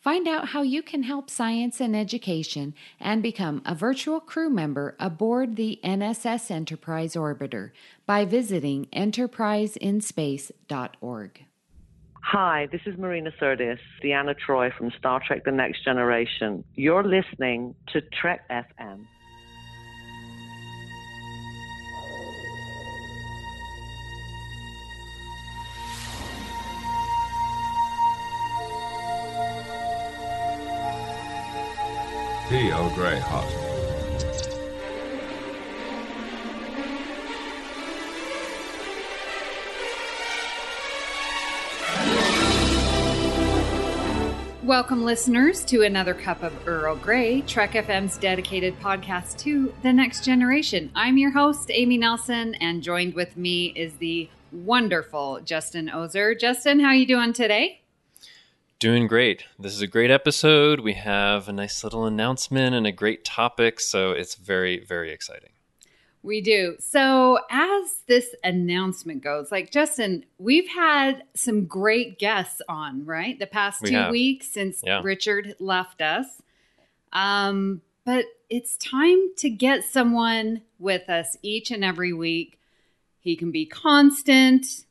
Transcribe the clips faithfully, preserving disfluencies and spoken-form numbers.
Find out how you can help science and education and become a virtual crew member aboard the N S S Enterprise Orbiter by visiting enterprise in space dot org. Hi, this is Marina Sirtis, Deanna Troy from Star Trek The Next Generation. You're listening to Trek F M. The Earl Grey Hot. Welcome, listeners, to another cup of Earl Grey, Trek F M's dedicated podcast to the next generation. I'm your host, Amy Nelson, and joined with me is the wonderful Justin Ozer. Justin, how are you doing today? Doing great. This is a great episode. We have a nice little announcement and a great topic, so it's very, very exciting. We do. So as this announcement goes, like, Justin, we've had some great guests on, right? The past we two have. weeks since yeah. Richard left us. Um, but it's time to get someone with us each and every week. He can be constant.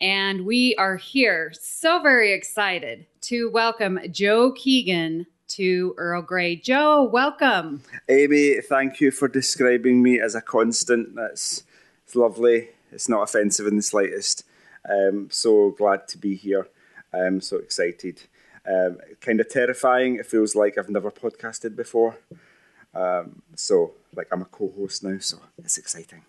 And we are here, so very excited to welcome Joe Keegan to Earl Grey. Joe, welcome. Amy, thank you for describing me as a constant. That's it's lovely. It's not offensive in the slightest. Um, so glad to be here. I'm so excited. Um, kind of terrifying. It feels like I've never podcasted before. Um, so like I'm a co-host now, so it's exciting.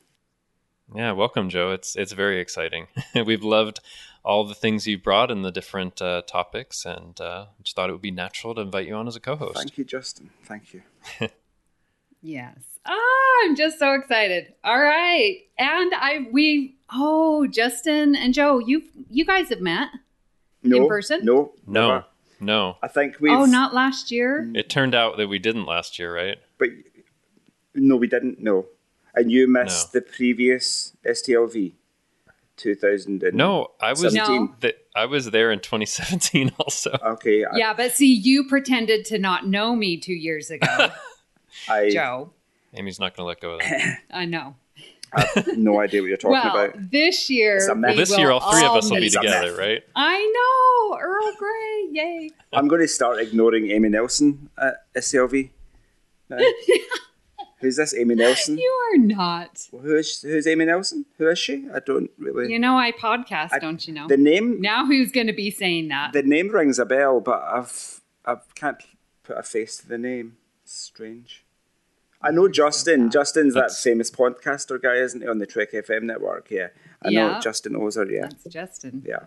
Yeah, welcome, Joe. It's it's very exciting. We've loved all the things you brought and the different uh, topics, and uh, just thought it would be natural to invite you on as a co-host. Thank you, Justin. Thank you. Yes. Oh, I'm just so excited. All right, and I we oh Justin and Joe, you you guys have met no, in person? No, no, never. no. I think we. Oh, not last year. It turned out that we didn't last year, right? But no, we didn't. No. And you missed no. the previous S T L V, two thousand seventeen. No, I was no. Th- I was there in twenty seventeen also. Okay. I, yeah, but see, you pretended to not know me two years ago, I, Joe. Amy's not going to let go of that. I know. I have no idea what you're talking well, about. This year, well, this year, all three all of us will be together, right? I know. Earl Grey, yay. I'm going to start ignoring Amy Nelson at S T L V. No. Who's this, Amy Nelson? You are not. Well, who is, who's Amy Nelson? Who is she? I don't really... You know I podcast, I, don't you know? The name... Now who's going to be saying that? The name rings a bell, but I've, I can't put a face to the name. It's strange. I know Justin. Justin's that That's, famous podcaster guy, isn't he, on the Trek F M network? Yeah. I yeah. know Justin Ozer, yeah. That's Justin. Yeah.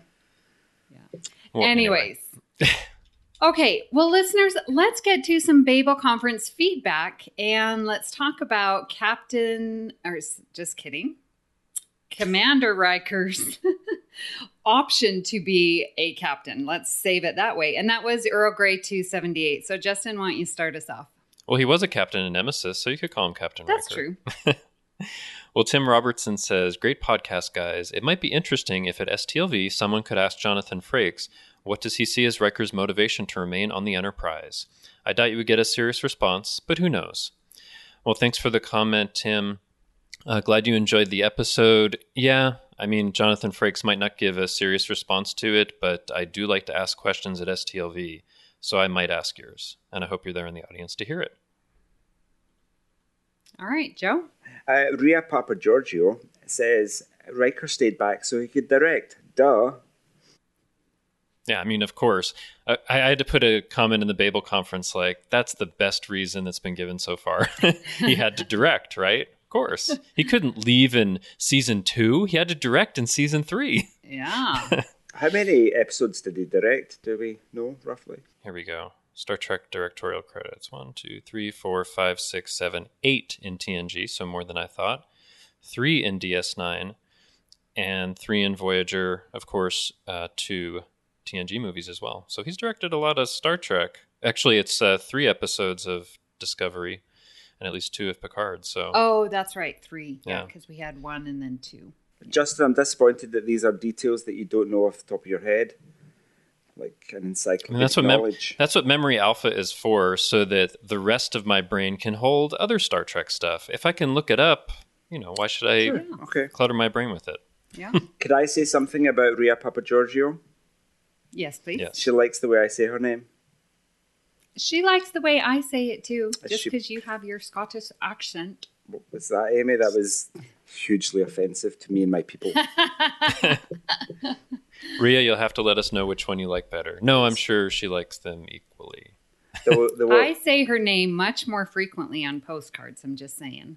Yeah. Well, Anyways. Anyway. Okay, well, listeners, let's get to some Babel Conference feedback, and let's talk about Captain, or just kidding, Commander Riker's option to be a captain. Let's save it that way. And that was Earl Grey two seventy-eight. So, Justin, why don't you start us off? Well, he was a captain in Nemesis, so you could call him Captain That's Riker. That's true. Well, Tim Robertson says, great podcast, guys. It might be interesting if at S T L V someone could ask Jonathan Frakes, what does he see as Riker's motivation to remain on the Enterprise? I doubt you would get a serious response, but who knows? Well, thanks for the comment, Tim. Uh, glad you enjoyed the episode. Yeah, I mean, Jonathan Frakes might not give a serious response to it, but I do like to ask questions at S T L V, so I might ask yours. And I hope you're there in the audience to hear it. All right, Joe. Uh, Rhea Papagiorgio says, Riker stayed back so he could direct. Duh. Yeah, I mean, of course. I, I had to put a comment in the Babel Conference like, that's the best reason that's been given so far. He had to direct, right? Of course. He couldn't leave in season two. He had to direct in season three. Yeah. How many episodes did he direct? Do we know, roughly? Here we go. Star Trek directorial credits. One, two, three, four, five, six, seven, eight in T N G, so more than I thought. Three in D S nine, and three in Voyager, of course, uh, two T N G movies as well. So he's directed a lot of Star Trek. Actually, it's uh, three episodes of Discovery and at least two of Picard. So oh, that's right, three. Yeah, because yeah, we had one and then two. Yeah. Justin, I'm disappointed that these are details that you don't know off the top of your head, like an encyclopedic I mean, that's what knowledge. Mem- that's what Memory Alpha is for, so that the rest of my brain can hold other Star Trek stuff. If I can look it up, you know, why should I sure, yeah. okay. clutter my brain with it? Yeah. Could I say something about Rhea Papagiorgio? Yes, please. Yes. She likes the way I say her name. She likes the way I say it too, just because she... you have your Scottish accent. What was that, Amy? That was hugely offensive to me and my people. Rhea, you'll have to let us know which one you like better. No, I'm sure she likes them equally. The, the I say her name much more frequently on postcards, I'm just saying.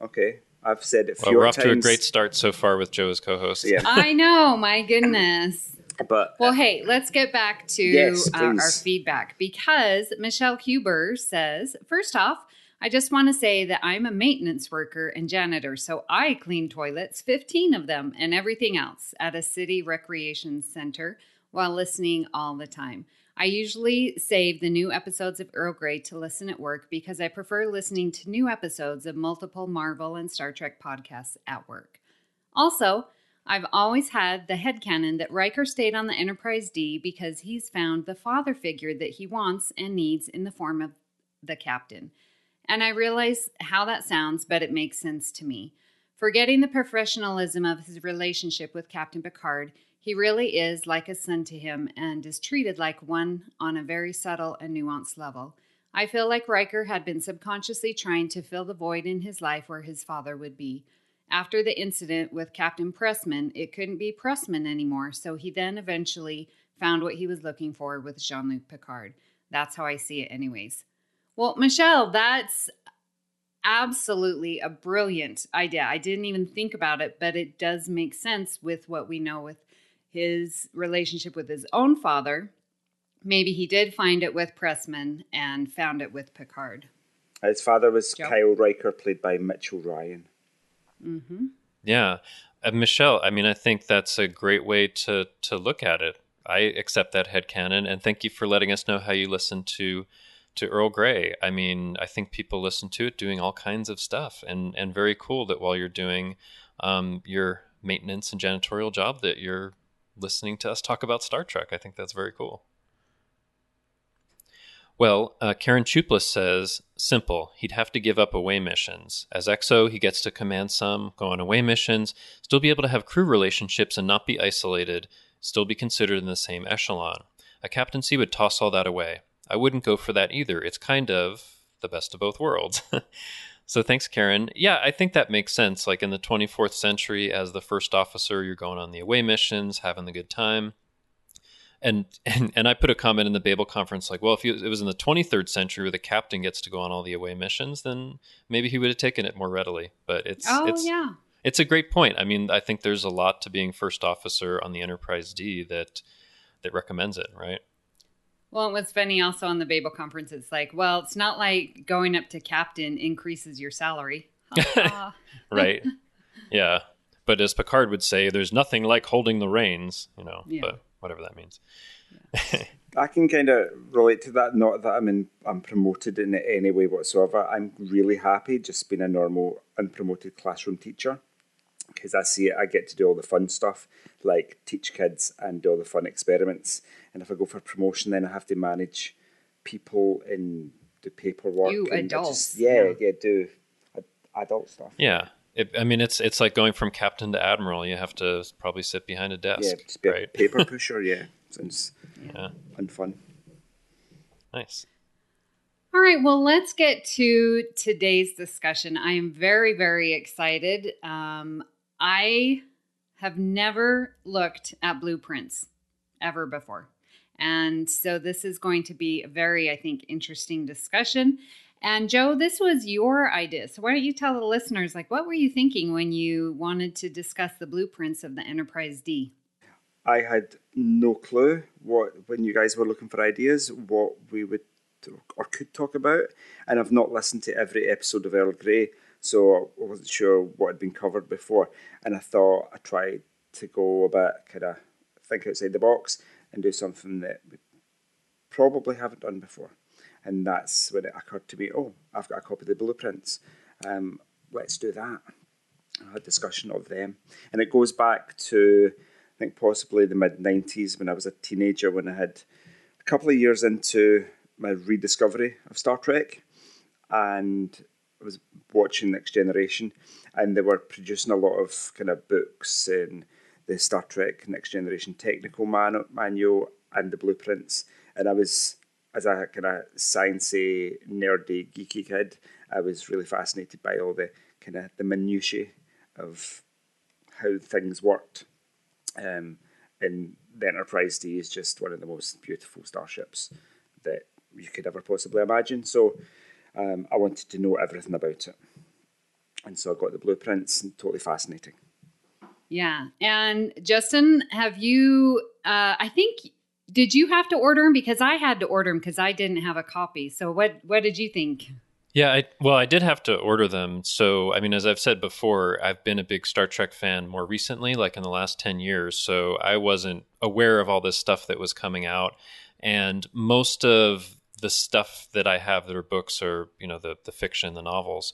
Okay. I've said it fewer well, we're off times. To a great start so far with Joe as co-host. Yeah. I know, my goodness. But, well, uh, hey, let's get back to yes, uh, our feedback, because Michelle Huber says, first off, I just want to say that I'm a maintenance worker and janitor, so I clean toilets, fifteen of them, and everything else at a city recreation center while listening all the time. I usually save the new episodes of Earl Grey to listen at work because I prefer listening to new episodes of multiple Marvel and Star Trek podcasts at work. Also, I've always had the headcanon that Riker stayed on the Enterprise-D because he's found the father figure that he wants and needs in the form of the captain. And I realize how that sounds, but it makes sense to me. Forgetting the professionalism of his relationship with Captain Picard, he really is like a son to him and is treated like one on a very subtle and nuanced level. I feel like Riker had been subconsciously trying to fill the void in his life where his father would be. After the incident with Captain Pressman, it couldn't be Pressman anymore, so he then eventually found what he was looking for with Jean-Luc Picard. That's how I see it anyways. Well, Michelle, that's absolutely a brilliant idea. I didn't even think about it, but it does make sense with what we know with his relationship with his own father. Maybe he did find it with Pressman and found it with Picard. His father was Joe? Kyle Riker, played by Mitchell Ryan. Mm-hmm. Yeah. Uh, Michelle, I mean, I think that's a great way to, to look at it. I accept that headcanon, and thank you for letting us know how you listen to to Earl Grey. I mean, I think people listen to it doing all kinds of stuff, and, and very cool that while you're doing um, your maintenance and janitorial job that you're listening to us talk about Star Trek. I think that's very cool. Well, uh, Karen Chuplis says, simple, he'd have to give up away missions. As X O, he gets to command some, go on away missions, still be able to have crew relationships and not be isolated, still be considered in the same echelon. A captaincy would toss all that away. I wouldn't go for that either. It's kind of the best of both worlds. So thanks, Karen. Yeah, I think that makes sense. Like in the twenty-fourth century, as the first officer, you're going on the away missions, having the good time. And, and and I put a comment in the Babel Conference, like, well, if it was in the twenty-third century where the captain gets to go on all the away missions, then maybe he would have taken it more readily. But it's oh, it's, yeah. it's a great point. I mean, I think there's a lot to being first officer on the Enterprise-D that that recommends it, right? Well, and what's funny also on the Babel Conference, it's like, well, it's not like going up to captain increases your salary. Right. Yeah. But as Picard would say, there's nothing like holding the reins, you know, yeah. but... whatever that means. Yeah. I can kind of relate to that. Not that I'm in, I'm promoted in any way whatsoever. I'm really happy just being a normal, unpromoted classroom teacher because I see it. I get to do all the fun stuff, like teach kids and do all the fun experiments. And if I go for promotion, then I have to manage people and do paperwork. You adults, just, yeah, yeah, yeah, do adult stuff. Yeah. It, I mean, it's it's like going from captain to admiral. You have to probably sit behind a desk. Yeah, just be right? a paper pusher, yeah. Sounds yeah. unfun. Nice. All right, well, let's get to today's discussion. I am very, very excited. Um, I have never looked at blueprints ever before. And so this is going to be a very, I think, interesting discussion. And Joe, this was your idea. So why don't you tell the listeners, like, what were you thinking when you wanted to discuss the blueprints of the Enterprise-D? I had no clue what, when you guys were looking for ideas, what we would to, or could talk about, and I've not listened to every episode of Earl Grey, so I wasn't sure what had been covered before, and I thought I tried to go a bit, kind of think outside the box and do something that we probably haven't done before. And that's when it occurred to me, oh, I've got a copy of the blueprints. Um, let's do that. I had a discussion of them. And it goes back to, I think, possibly the mid nineties when I was a teenager, when I had a couple of years into my rediscovery of Star Trek. And I was watching Next Generation, and they were producing a lot of kind of books and the Star Trek Next Generation Technical man- Manual and the Blueprints. And I was, as a kind of sciencey, nerdy, geeky kid, I was really fascinated by all the kind of the minutiae of how things worked. Um, and the Enterprise-D is just one of the most beautiful starships that you could ever possibly imagine. So um, I wanted to know everything about it. And so I got the blueprints, and totally fascinating. Yeah. And Justin, have you, uh, I think... did you have to order them? Because I had to order them because I didn't have a copy. So what, what did you think? Yeah, I, well, I did have to order them. So, I mean, as I've said before, I've been a big Star Trek fan more recently, like in the last ten years. So I wasn't aware of all this stuff that was coming out. And most of the stuff that I have that are books are, you know, the, the fiction, the novels.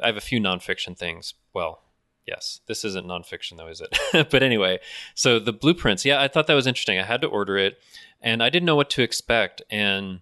I have a few nonfiction things. Well, yes, this isn't nonfiction though, is it? But anyway, so the blueprints, yeah, I thought that was interesting. I had to order it, and I didn't know what to expect. And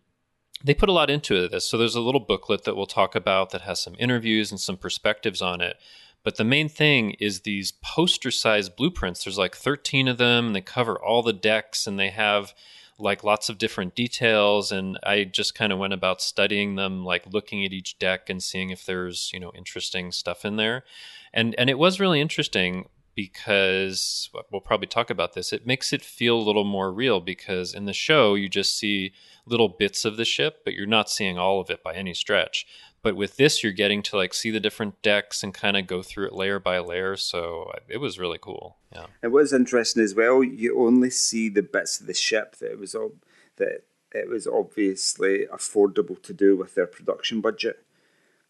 they put a lot into this. So there's a little booklet that we'll talk about that has some interviews and some perspectives on it. But the main thing is these poster-sized blueprints. There's like thirteen of them, and they cover all the decks, and they have like lots of different details. And I just kind of went about studying them, like looking at each deck and seeing if there's, you know, interesting stuff in there. And and it was really interesting because, we'll probably talk about this, it makes it feel a little more real, because in the show, you just see little bits of the ship, but you're not seeing all of it by any stretch. But with this, you're getting to like see the different decks and kind of go through it layer by layer. So it was really cool. Yeah. And what was interesting as well, you only see the bits of the ship that it was ob- that it was obviously affordable to do with their production budget,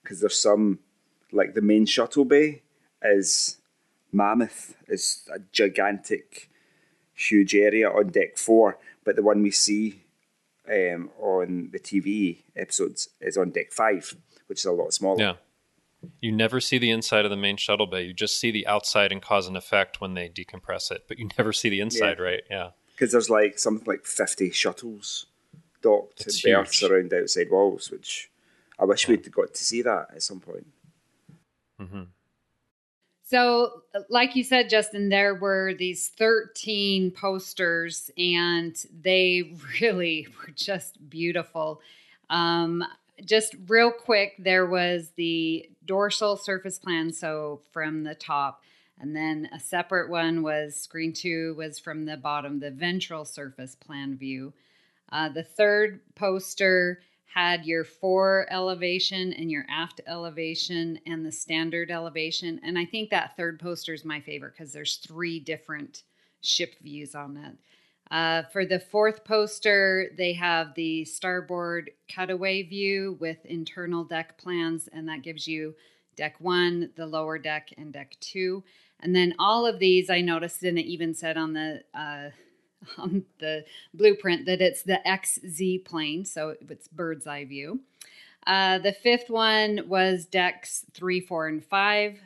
because there's some, like the main shuttle bay is mammoth, is a gigantic, huge area on deck four. But the one we see um, on the T V episodes is on deck five, which is a lot smaller. Yeah. You never see the inside of the main shuttle bay. You just see the outside and cause and effect when they decompress it, but you never see the inside, yeah. Right? Yeah. Because there's like something like fifty shuttles docked it's and berths around outside walls, which I wish yeah. we'd got to see that at some point. Mm-hmm. So, like you said, Justin, there were these thirteen posters, and they really were just beautiful. Um, just real quick, there was the dorsal surface plan, so from the top, and then a separate one was screen two was from the bottom, the ventral surface plan view. Uh, the third poster had your fore elevation and your aft elevation and the standard elevation. And I think that third poster is my favorite because there's three different ship views on that. Uh, for the fourth poster, they have the starboard cutaway view with internal deck plans, and that gives you deck one, the lower deck, and deck two. And then all of these, I noticed, and it even said on the... Uh, on the blueprint that it's the X Z plane, so it's bird's eye view. Uh, the fifth one was decks three, four, and five.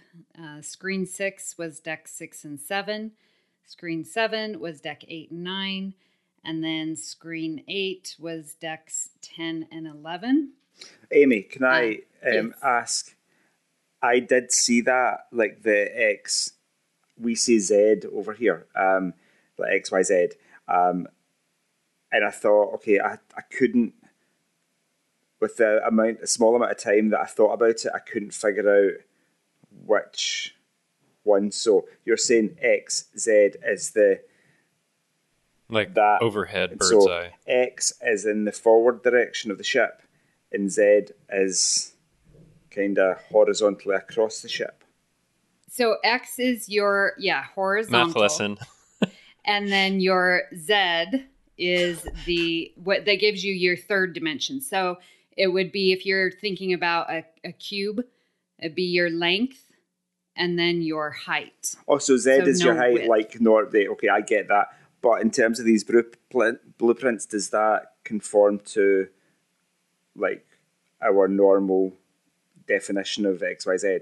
Uh, screen six was deck six and seven. Screen seven was deck eight and nine. And then screen eight was decks ten and eleven. Amy, can uh, I um, yes. ask? I did see that, like the X, we see Z over here, um, like X, Y, Z. Um, and I thought, okay, I, I couldn't, with the amount, a small amount of time that I thought about it, I couldn't figure out which one. So you're saying X, Z is the... like that overhead bird's so eye. X is in the forward direction of the ship, and Z is kind of horizontally across the ship. So X is your, yeah, horizontal. Math lesson. And then your Z is the what that gives you your third dimension. So it would be, if you're thinking about a, a cube, it'd be your length and then your height. Oh, so Z so is no your height, width. Like nor the okay, I get that. But in terms of these blueprints, does that conform to like our normal definition of X, Y, Z?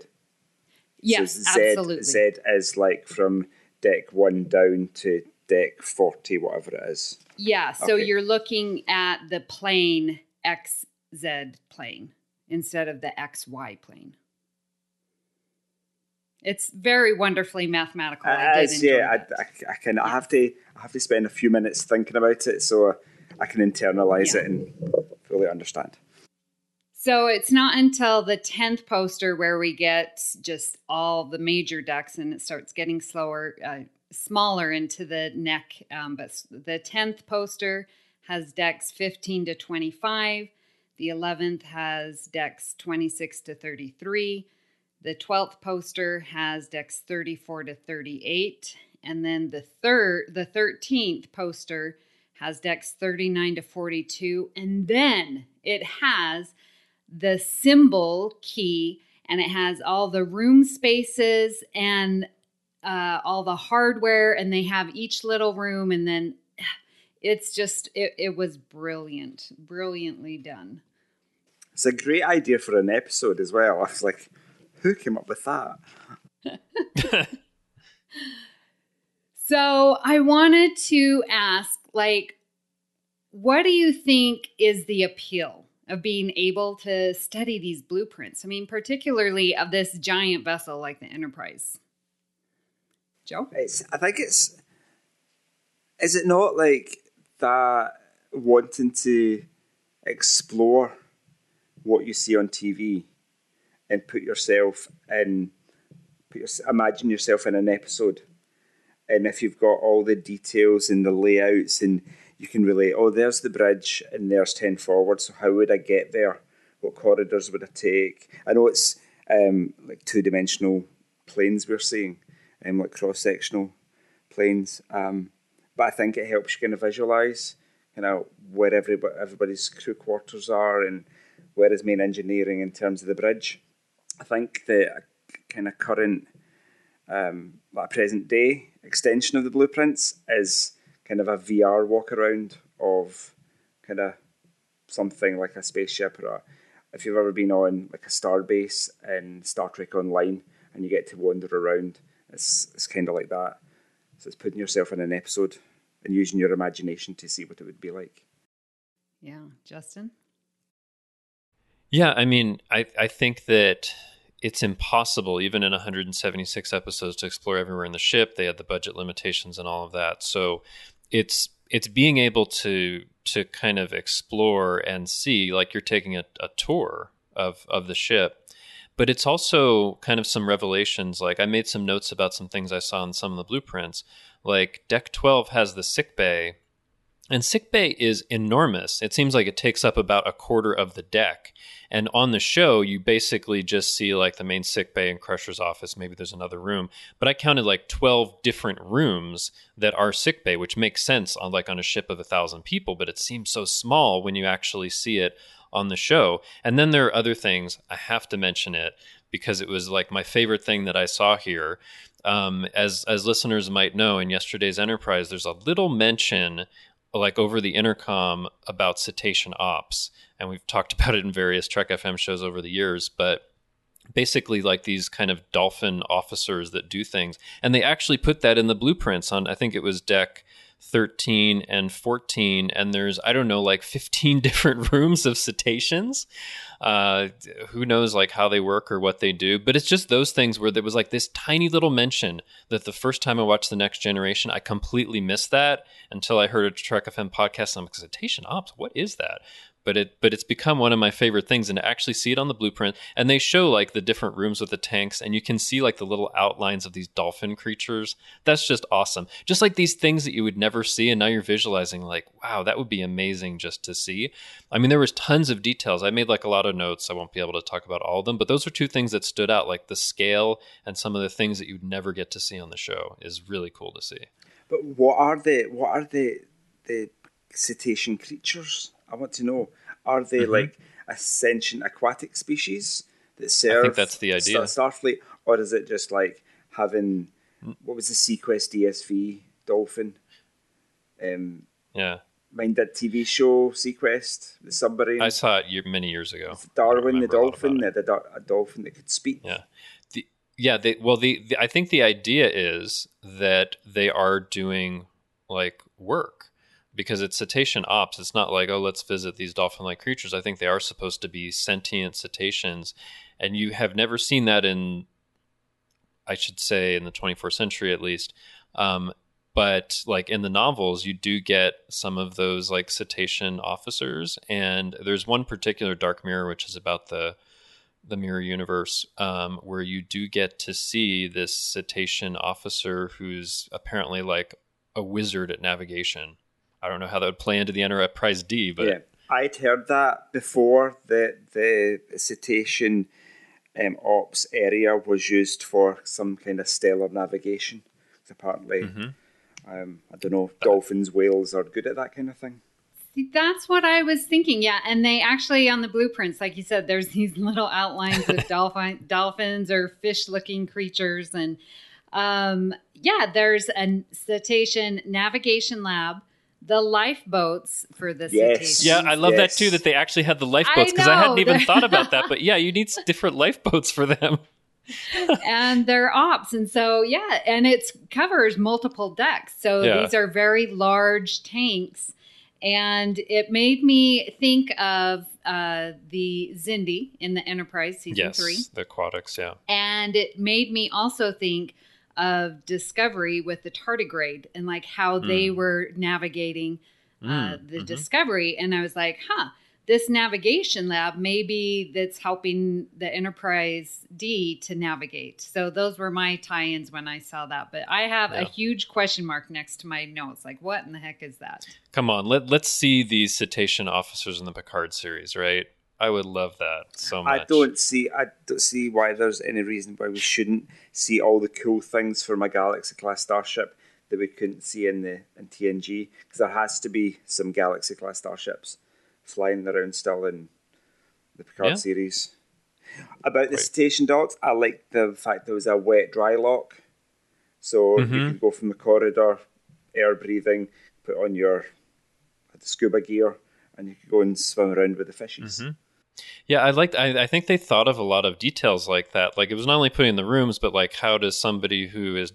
Yes, so Z, absolutely. Z is like from deck one down to deck forty, whatever it is. Yeah, so okay. You're looking at the plane X, Z plane instead of the X, Y plane. It's very wonderfully mathematical. Uh, I did yeah, I, I, I can. Yeah. I have to. I have to spend a few minutes thinking about it so I can internalize yeah. it and fully understand. So it's not until the tenth poster where we get just all the major decks, and it starts getting slower, uh, smaller into the neck. Um, but the tenth poster has decks fifteen to twenty-five. The eleventh has decks twenty-six to thirty-three. The twelfth poster has decks thirty-four to thirty-eight, and then the third, the thirteenth poster has decks thirty-nine to forty-two, and then it has the symbol key, and it has all the room spaces and uh, all the hardware, and they have each little room, and then it's just, it, it was brilliant, brilliantly done. It's a great idea for an episode as well. I was like, who came up with that? So I wanted to ask, like, what do you think is the appeal of being able to study these blueprints? I mean, particularly of this giant vessel like the Enterprise. Joe? It's, I think it's... Is it not like that wanting to explore what you see on T V? And put yourself in, put your, imagine yourself in an episode. And if you've got all the details and the layouts, and you can relate, oh, there's the bridge and there's ten forward, so how would I get there? What corridors would I take? I know it's um, like two-dimensional planes we're seeing, um, like cross-sectional planes. Um, but I think it helps you kind of visualise, you know, where every, everybody's crew quarters are and where is main engineering in terms of the bridge. I think the kind of current, um, like present day extension of the blueprints is kind of a V R walk around of kind of something like a spaceship, or a, if you've ever been on like a starbase in Star Trek Online and you get to wander around, it's it's kind of like that. So it's putting yourself in an episode and using your imagination to see what it would be like. Yeah, Justin? Yeah, I mean, I, I think that it's impossible, even in one hundred seventy-six episodes, to explore everywhere in the ship. They had the budget limitations and all of that. So it's it's being able to to kind of explore and see, like you're taking a, a tour of, of the ship. But it's also kind of some revelations. Like I made some notes about some things I saw in some of the blueprints. Like Deck twelve has the sick bay. And sick bay is enormous. It seems like it takes up about a quarter of the deck. And on the show, you basically just see like the main sick bay and Crusher's office. Maybe there's another room. But I counted like twelve different rooms that are sick bay, which makes sense on like on a ship of a thousand people. But it seems so small when you actually see it on the show. And then there are other things. I have to mention it because it was like my favorite thing that I saw here. Um, as, as listeners might know, in yesterday's Enterprise, there's a little mention like over the intercom about cetacean ops. And we've talked about it in various Trek F M shows over the years, but basically like these kind of dolphin officers that do things. And they actually put that in the blueprints on, I think it was deck thirteen and fourteen. And there's, I don't know, like fifteen different rooms of cetaceans. Uh, who knows like how they work or what they do. But it's just those things where there was like this tiny little mention that the first time I watched The Next Generation, I completely missed that until I heard a Trek F M podcast. I'm like, cetacean ops, what is that? But it but it's become one of my favorite things, and to actually see it on the blueprint. And they show like the different rooms with the tanks, and you can see like the little outlines of these dolphin creatures. That's just awesome. Just like these things that you would never see, and now you're visualizing like, wow, that would be amazing just to see. I mean, there was tons of details. I made like a lot of notes. I won't be able to talk about all of them, but those are two things that stood out, like the scale and some of the things that you'd never get to see on the show is really cool to see. But what are the what are the the cetacean creatures? I want to know, are they mm-hmm. like a sentient aquatic species that serve I think that's the idea. Star- Starfleet? Or is it just like having, what was the Sequest D S V dolphin? Um, yeah. Mind that T V show, Sequest, the submarine? I saw it year, many years ago. Darwin, the dolphin, a, the, a dolphin that could speak. Yeah. The, yeah. They, well, the, the I think the idea is that they are doing like work because it's cetacean ops. It's not like, oh, let's visit these dolphin-like creatures. I think they are supposed to be sentient cetaceans. And you have never seen that in, I should say, in the twenty-first century at least. Um, but like in the novels, you do get some of those like cetacean officers. And there's one particular Dark Mirror, which is about the the mirror universe, um, where you do get to see this cetacean officer who's apparently like a wizard at navigation. I don't know how that would play into the Enterprise-D, but... Yeah. I'd heard that before, that the cetacean um, ops area was used for some kind of stellar navigation. Apparently, mm-hmm. um, I don't know, dolphins, whales are good at that kind of thing. See, that's what I was thinking, yeah. And they actually, on the blueprints, like you said, there's these little outlines of dolphin, dolphins or fish-looking creatures. And um, yeah, there's a cetacean navigation lab. The lifeboats for the yes. cetaceans. Yeah, I love yes. that too, that they actually had the lifeboats, because I, I hadn't even thought about that. But yeah, you need different lifeboats for them. And they're ops. And so, yeah, and it covers multiple decks. So yeah. these are very large tanks. And it made me think of uh, the Xindi in the Enterprise Season yes, three. Yes, the aquatics, yeah. And it made me also think of Discovery with the tardigrade and like how mm. they were navigating uh, mm. the mm-hmm. Discovery. And I was like, huh, this navigation lab, maybe that's helping the Enterprise D to navigate. So those were my tie-ins when I saw that. But I have yeah. a huge question mark next to my notes. Like, what in the heck is that? Come on, let, let's see these cetacean officers in the Picard series, right? I would love that so much. I don't see I don't see why there's any reason why we shouldn't see all the cool things from a Galaxy-class starship that we couldn't see in the in T N G, because there has to be some Galaxy-class starships flying around still in the Picard yeah. series. About the Wait. cetacean docks, I like the fact there was a wet-dry lock, so mm-hmm. you can go from the corridor, air-breathing, put on your scuba gear, and you can go and swim around with the fishes. Mm-hmm. Yeah, I liked. I, I think they thought of a lot of details like that. Like it was not only putting in the rooms, but like how does somebody who is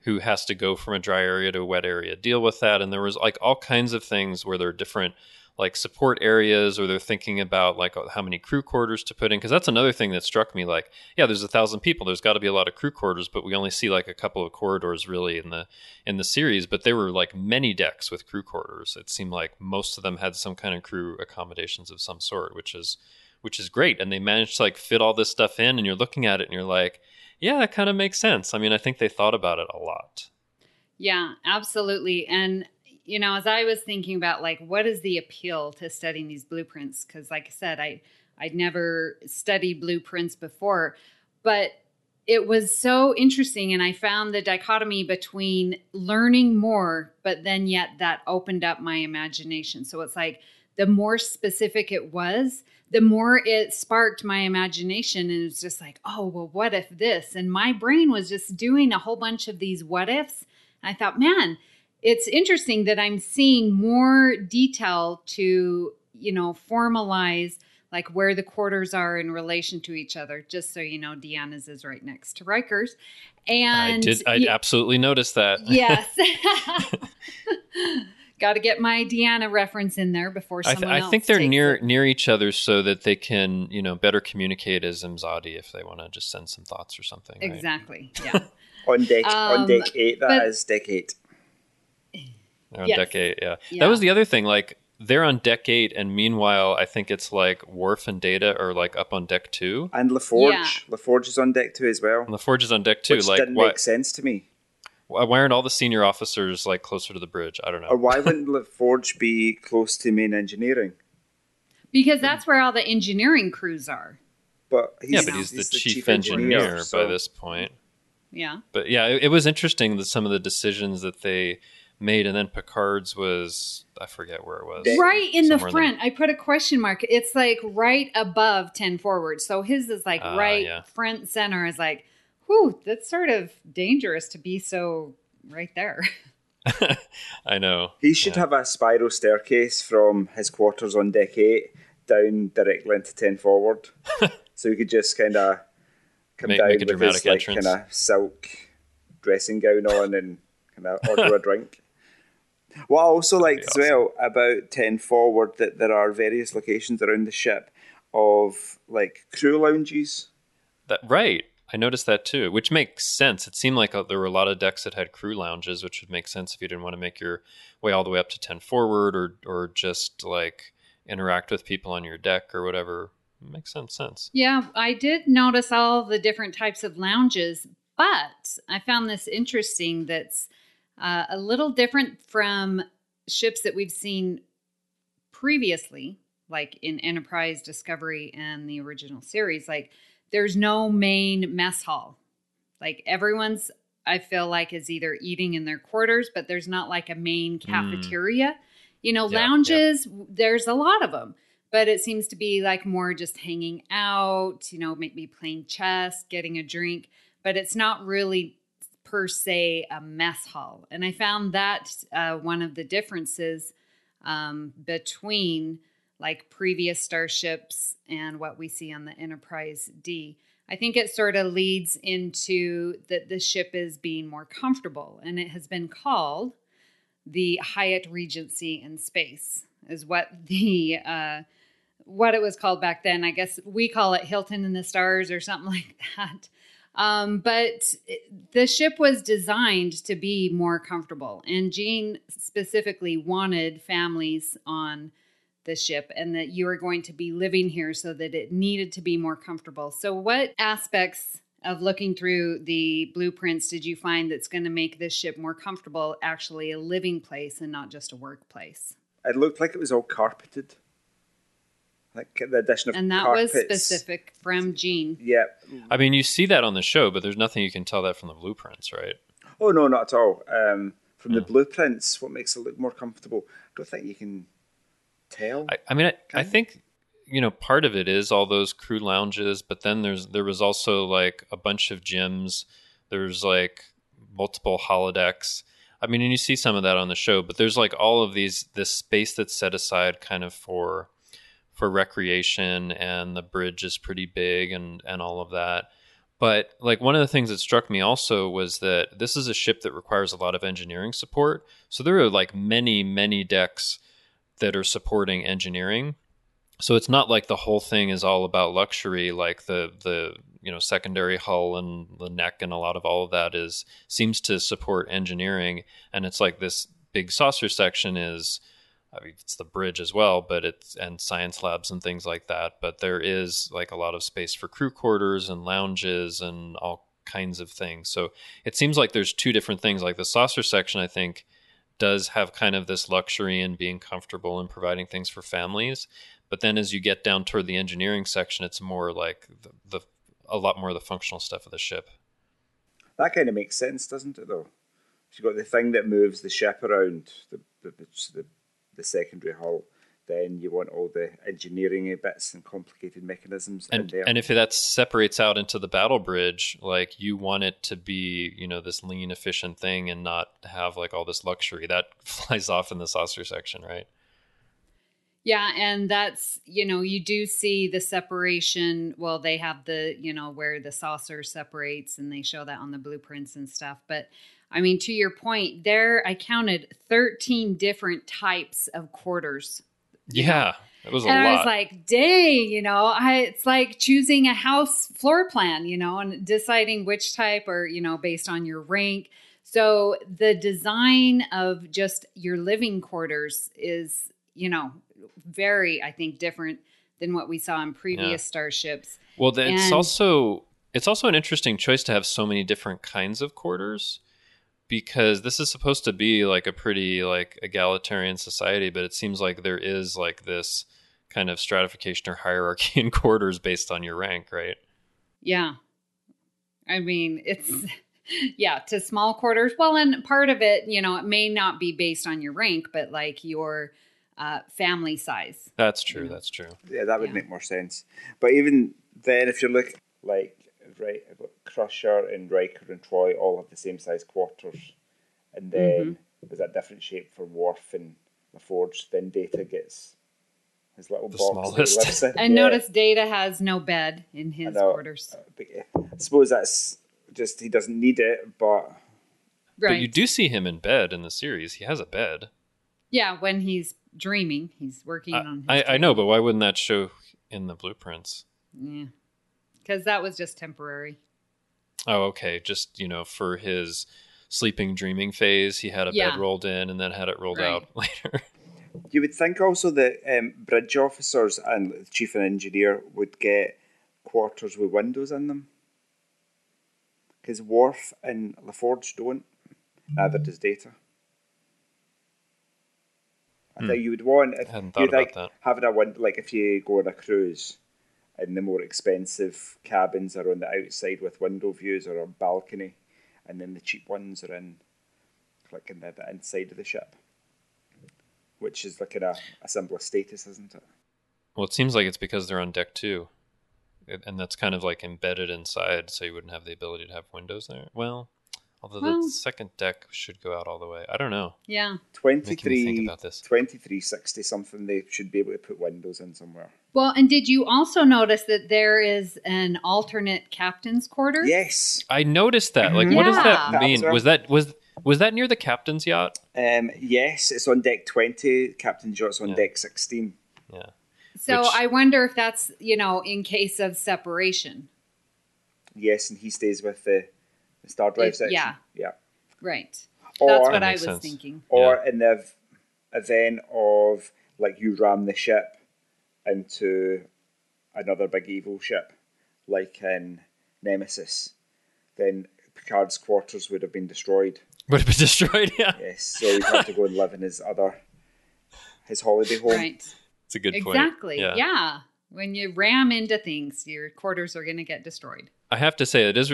who has to go from a dry area to a wet area deal with that? And there was like all kinds of things where there are different like support areas, or they're thinking about like how many crew quarters to put in. Because that's another thing that struck me. Like, yeah, there's a thousand people. There's got to be a lot of crew quarters, but we only see like a couple of corridors really in the in the series. But there were like many decks with crew quarters. It seemed like most of them had some kind of crew accommodations of some sort, which is which is great. And they managed to like fit all this stuff in. And you're looking at it and you're like, yeah, that kind of makes sense. I mean, I think they thought about it a lot. Yeah, absolutely. And you know, as I was thinking about, like, what is the appeal to studying these blueprints? Because, like I said, I, I'd never studied blueprints before. But it was so interesting, and I found the dichotomy between learning more, but then yet that opened up my imagination. So it's like the more specific it was, the more it sparked my imagination. And it was just like, oh, well, what if this? And my brain was just doing a whole bunch of these what ifs. And I thought, man, it's interesting that I'm seeing more detail to, you know, formalize like where the quarters are in relation to each other. Just so you know, Deanna's is right next to Riker's. And I did, I y- absolutely noticed that. Yes. Got to get my Deanna reference in there before someone I th- I else. I think they're near it. near each other so that they can, you know, better communicate as Imzadi if they want to just send some thoughts or something. Exactly. Right? Yeah. on deck, um, on deck eight. That but, is deck eight. They're on yes. deck eight, yeah. yeah. That was the other thing. Like, they're on deck eight, and meanwhile, I think it's like Worf and Data are like up on deck two. And LaForge. Yeah. LaForge is on deck two as well. And LaForge is on deck two. Which like, didn't why, make sense to me. Why aren't all the senior officers like closer to the bridge? I don't know. Or why wouldn't LaForge be close to main engineering? Because that's where all the engineering crews are. But he's, yeah, but he's, he's the, the chief, chief engineer, engineer so. by this point. Yeah. But yeah, it, it was interesting that some of the decisions that they made, and then Picard's was, I forget where it was. Right in the front. There. I put a question mark. It's like right above ten forward. So his is like uh, right yeah. front center is like, whew, that's sort of dangerous to be so right there. I know. He should yeah. have a spiral staircase from his quarters on deck eight down directly into ten forward. So he could just kind of come make, down make with his like, kind of silk dressing gown on and kind of order a drink. What I also like as awesome. well about ten Forward that there are various locations around the ship of like crew lounges. That, right. I noticed that too, which makes sense. It seemed like there were a lot of decks that had crew lounges, which would make sense if you didn't want to make your way all the way up to ten Forward or, or just like interact with people on your deck or whatever. It makes some sense. Yeah, I did notice all the different types of lounges, but I found this interesting that's Uh, a little different from ships that we've seen previously, like in Enterprise, Discovery, and the original series. Like, there's no main mess hall. Like, everyone's, I feel like, is either eating in their quarters, but there's not like a main cafeteria. Mm. You know, yeah, lounges, yeah. there's a lot of them. But it seems to be like more just hanging out, you know, maybe playing chess, getting a drink. But it's not really per se a mess hall. And I found that uh, one of the differences um, between like previous starships and what we see on the Enterprise-D. I think it sort of leads into that the ship is being more comfortable, and it has been called the Hyatt Regency in space is what the uh, what it was called back then. I guess we call it Hilton in the Stars or something like that. Um, but the ship was designed to be more comfortable, and Gene specifically wanted families on the ship and that you were going to be living here so that it needed to be more comfortable. So what aspects of looking through the blueprints did you find that's going to make this ship more comfortable, actually a living place and not just a workplace? It looked like it was all carpeted. Like the addition of and that carpets. Was specific from Gene. Yeah. I mean, you see that on the show, but there's nothing you can tell that from the blueprints, right? Oh, no, not at all. Um, from yeah. the blueprints, what makes it look more comfortable? I don't think you can tell. I, I mean, I, I think, you know, part of it is all those crew lounges, but then there's there was also like a bunch of gyms. There's like multiple holodecks. I mean, and you see some of that on the show, but there's like all of these, this space that's set aside kind of for... for recreation, and the bridge is pretty big and, and all of that. But like one of the things that struck me also was that this is a ship that requires a lot of engineering support. So there are like many, many decks that are supporting engineering. So it's not like the whole thing is all about luxury, like the, the, you know, secondary hull and the neck and a lot of all of that is seems to support engineering. And it's like this big saucer section is, I mean, it's the bridge as well, but it's and science labs and things like that. But there is like a lot of space for crew quarters and lounges and all kinds of things. So it seems like there's two different things. Like the saucer section, I think, does have kind of this luxury and being comfortable and providing things for families. But then as you get down toward the engineering section, it's more like the, the a lot more of the functional stuff of the ship. That kind of makes sense, doesn't it, though? You've got the thing that moves the ship around, the the, the the secondary hull, then you want all the engineering bits and complicated mechanisms and, in there. And if that separates out into the battle bridge, like you want it to be, you know, this lean, efficient thing and not have like all this luxury that flies off in the saucer section, right? Yeah, and that's, you know, you do see the separation. Well, they have the, you know, where the saucer separates and they show that on the blueprints and stuff. But I mean, to your point, there I counted thirteen different types of quarters. Yeah, that was a lot. And I was like, dang, you know, I, it's like choosing a house floor plan, you know, and deciding which type or, you know, based on your rank. So the design of just your living quarters is, you know, very, I think, different than what we saw in previous yeah. starships. Well, the, and, it's also it's also an interesting choice to have so many different kinds of quarters. Because this is supposed to be like a pretty like egalitarian society, but it seems like there is like this kind of stratification or hierarchy in quarters based on your rank, right? Yeah. I mean, it's Yeah, to small quarters. Well, and part of it, you know, it may not be based on your rank, but like your uh, family size. That's true. You know? That's true. Yeah, that would yeah. make more sense. But even then, if you look like, right, Crusher and Riker and Troy all have the same size quarters. And then mm-hmm. there's that different shape for Worf and LaForge. Then Data gets his little the box. Smallest. That he lives in. And yeah. notice Data has no bed in his quarters. I suppose that's just he doesn't need it, but... Right. But you do see him in bed in the series. He has a bed. Yeah, when he's dreaming. He's working I, on his I, I know, but why wouldn't that show in the blueprints? Yeah, because that was just temporary. Oh, okay. Just, you know, for his... sleeping dreaming phase, he had a yeah. bed rolled in and then had it rolled right. out later. You would think also that um, bridge officers and the chief and engineer would get quarters with windows in them, because Worf and LaForge don't, neither does Data. I mm. think you would want if you'd like that. having a window, like if you go on a cruise and the more expensive cabins are on the outside with window views or a balcony. And then the cheap ones are in, like, in the, the inside of the ship, which is like a, a symbol of status, isn't it? Well, it seems like it's because they're on deck two, it, and that's kind of like embedded inside, so you wouldn't have the ability to have windows there. Well, although well, the second deck should go out all the way. I don't know. Yeah, twenty-three, twenty-three sixty something. They should be able to put windows in somewhere. Well, and did you also notice that there is an alternate captain's quarters? Yes. I noticed that. Like, yeah. what does that mean? Was that was was that near the captain's yacht? Um, yes, it's on deck twenty. Captain's yacht's on yeah. deck sixteen. Yeah. So Which... I wonder if that's, you know, in case of separation. Yes, and he stays with the, the star drive section. Yeah. Yeah. Right. Or, that's what I was sense. thinking. Or yeah. in the event of, like, you ram the ship into another big evil ship, like in Nemesis, then Picard's quarters would have been destroyed. Would have been destroyed, yeah. Yes, so he'd have to go and live in his other, his holiday home. Right. It's a good exactly. point. Exactly, yeah. yeah. When you ram into things, your quarters are going to get destroyed. I have to say, it is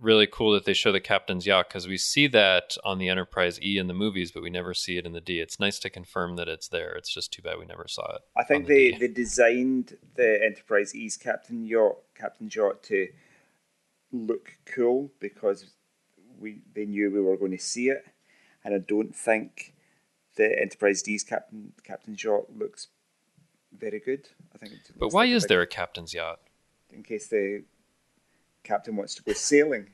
really cool that they show the captain's yacht, because we see that on the Enterprise E in the movies, but we never see it in the D. It's nice to confirm that it's there. It's just too bad we never saw it. I think the they, they designed the Enterprise E's captain yacht, captain's yacht to look cool, because we they knew we were going to see it, and I don't think the Enterprise D's captain captain's yacht looks very good. I think. But why like is a big, there a captain's yacht? In case the captain wants to go sailing.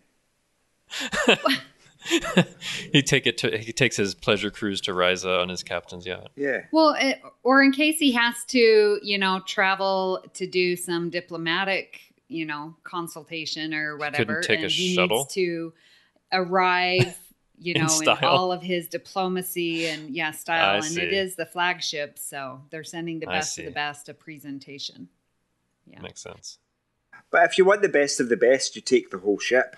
he take it to he takes his pleasure cruise to Risa on his captain's yacht. Yeah. Well, it, or in case he has to, you know, travel to do some diplomatic, you know, consultation or whatever. Couldn't take and a he shuttle. Needs to arrive, you know, in, in all of his diplomacy and yeah, style. I and see. It is the flagship, so they're sending the best of the best a presentation. Yeah. Makes sense. But if you want the best of the best, you take the whole ship.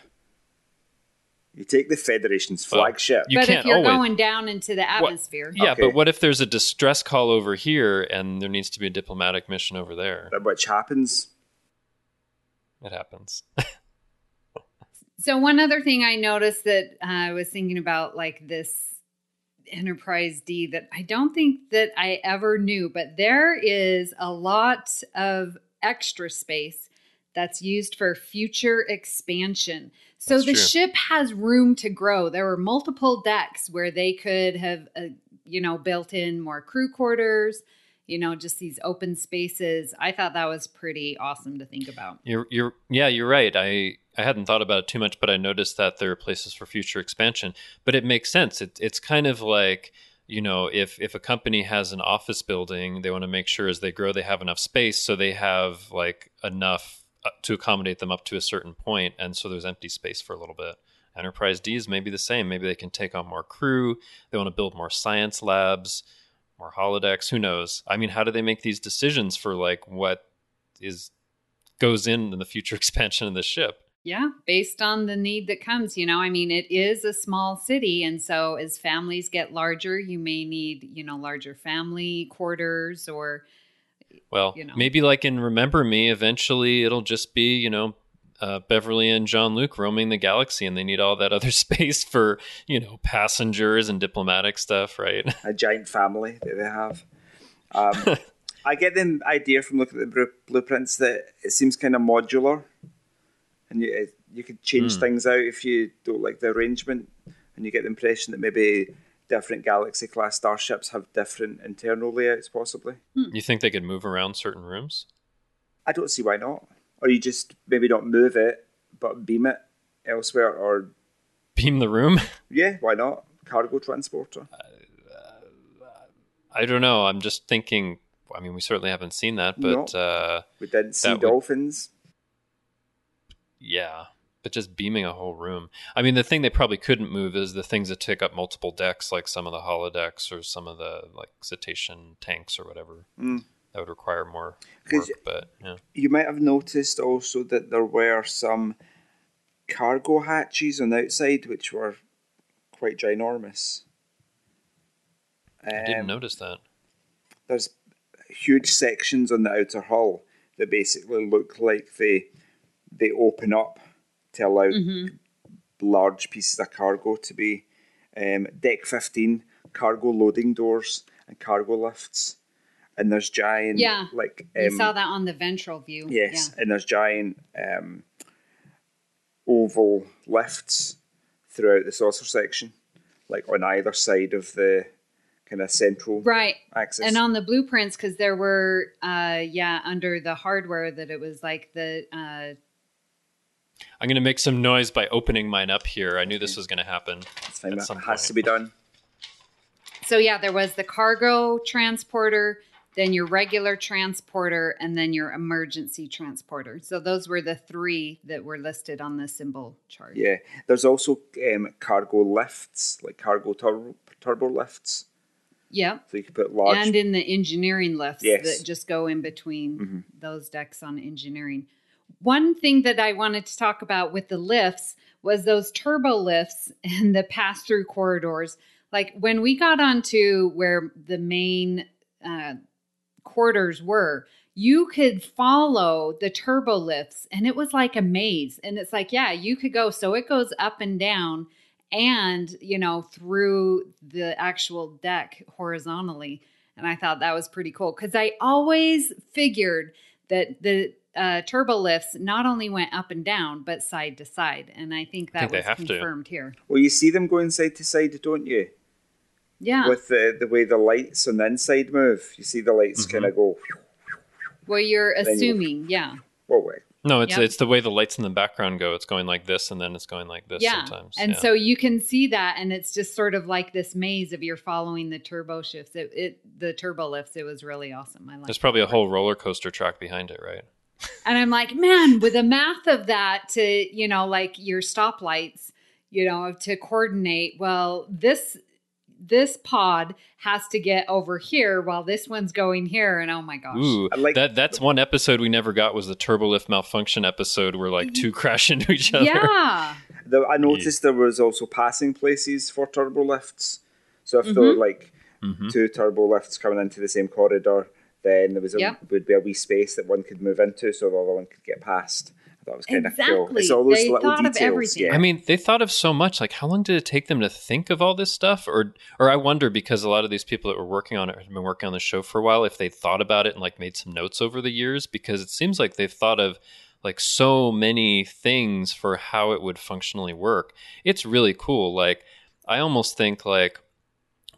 You take the Federation's flagship. Well, you but can't if you're always... going down into the atmosphere. What? Yeah, okay. But what if there's a distress call over here and there needs to be a diplomatic mission over there? Which happens. It happens. So one other thing I noticed that uh, I was thinking about, like this Enterprise D, that I don't think that I ever knew, but there is a lot of extra space that's used for future expansion. So that's the true. Ship has room to grow. There were multiple decks where they could have, uh, you know, built in more crew quarters, you know, just these open spaces. I thought that was pretty awesome to think about. You're, you're, yeah, you're right. I, I hadn't thought about it too much, but I noticed that there are places for future expansion. But it makes sense. It, it's kind of like, you know, if, if a company has an office building, they want to make sure as they grow, they have enough space. So they have like enough to accommodate them up to a certain point, and so there's empty space for a little bit. Enterprise D is maybe the same. Maybe they can take on more crew. They want to build more science labs, more holodecks. Who knows? I mean, how do they make these decisions for like what is goes in in the future expansion of the ship? Yeah, based on the need that comes, you know. I mean, it is a small city, and so as families get larger, you may need, you know, larger family quarters or... Well, you know. Maybe like in Remember Me, eventually it'll just be, you know, uh, Beverly and Jean-Luc roaming the galaxy, and they need all that other space for, you know, passengers and diplomatic stuff, right? A giant family that they have. Um, I get the idea from looking at the blueprints that it seems kind of modular, and you you could change mm. things out if you don't like the arrangement, and you get the impression that maybe different galaxy-class starships have different internal layouts, possibly. Mm. You think they could move around certain rooms? I don't see why not. Or you just maybe not move it, but beam it elsewhere, or... Beam the room? Yeah, why not? Cargo transporter. Uh, uh, I don't know. I'm just thinking... I mean, we certainly haven't seen that, but... No, uh, we didn't see dolphins. Would... Yeah, but just beaming a whole room. I mean, the thing they probably couldn't move is the things that take up multiple decks, like some of the holodecks or some of the like cetacean tanks or whatever. Mm. That would require more work, but yeah. You might have noticed also that there were some cargo hatches on the outside, which were quite ginormous. Um, I didn't notice that. There's huge sections on the outer hull that basically look like they they open up to allow mm-hmm. large pieces of cargo to be um, deck fifteen, cargo loading doors and cargo lifts. And there's giant, yeah, like um, you saw that on the ventral view. Yes, yeah. And there's giant um, oval lifts throughout the saucer section, like on either side of the kind of central right axis. And on the blueprints, because there were, uh, yeah, under the hardware that it was like the. Uh, I'm going to make some noise by opening mine up here. I knew this was going to happen. That's fine, at some it has point. To be done. So yeah, there was the cargo transporter, then your regular transporter, and then your emergency transporter. So those were the three that were listed on the symbol chart. Yeah. There's also um, cargo lifts, like cargo tur- turbo lifts. Yeah. So you could put large... And in the engineering lifts yes. that just go in between mm-hmm. those decks on engineering. One thing that I wanted to talk about with the lifts was those turbo lifts and the pass-through corridors. Like when we got onto where the main... Uh, quarters were, you could follow the turbo lifts and it was like a maze. And it's like, yeah, you could go. So it goes up and down and, you know, through the actual deck horizontally. And I thought that was pretty cool because I always figured that the uh, turbo lifts not only went up and down, but side to side. And I think that I think was confirmed to. Here. Well, you see them going side to side, don't you? Yeah. With the, the way the lights on the inside move. You see the lights mm-hmm. kind of go. Well, you're assuming, you, yeah. Well, wait. No, it's yep. it's the way the lights in the background go. It's going like this, and then it's going like this yeah. sometimes. And yeah. so you can see that, and it's just sort of like this maze of you're following the turbo shifts. It, it The turbo lifts, it was really awesome. I like There's probably a whole roller coaster track behind it, right? And I'm like, man, with the math of that to, you know, like your stoplights, you know, to coordinate, well, this... This pod has to get over here while this one's going here. And oh my gosh. Ooh, like that, that's one episode we never got was the turbolift malfunction episode where like two crash into each other. Yeah. The, I noticed yeah. there was also passing places for turbolifts. So if mm-hmm. there were like mm-hmm. two turbolifts coming into the same corridor, then there was a, yep. would be a wee space that one could move into so the other one could get past. That was kind exactly. of cool. It's all those they little thought details. Of everything. Yeah. I mean, they thought of so much. Like, how long did it take them to think of all this stuff? Or, or I wonder because a lot of these people that were working on it have been working on the show for a while. If they thought about it and like made some notes over the years, because it seems like they've thought of like so many things for how it would functionally work. It's really cool. Like, I almost think like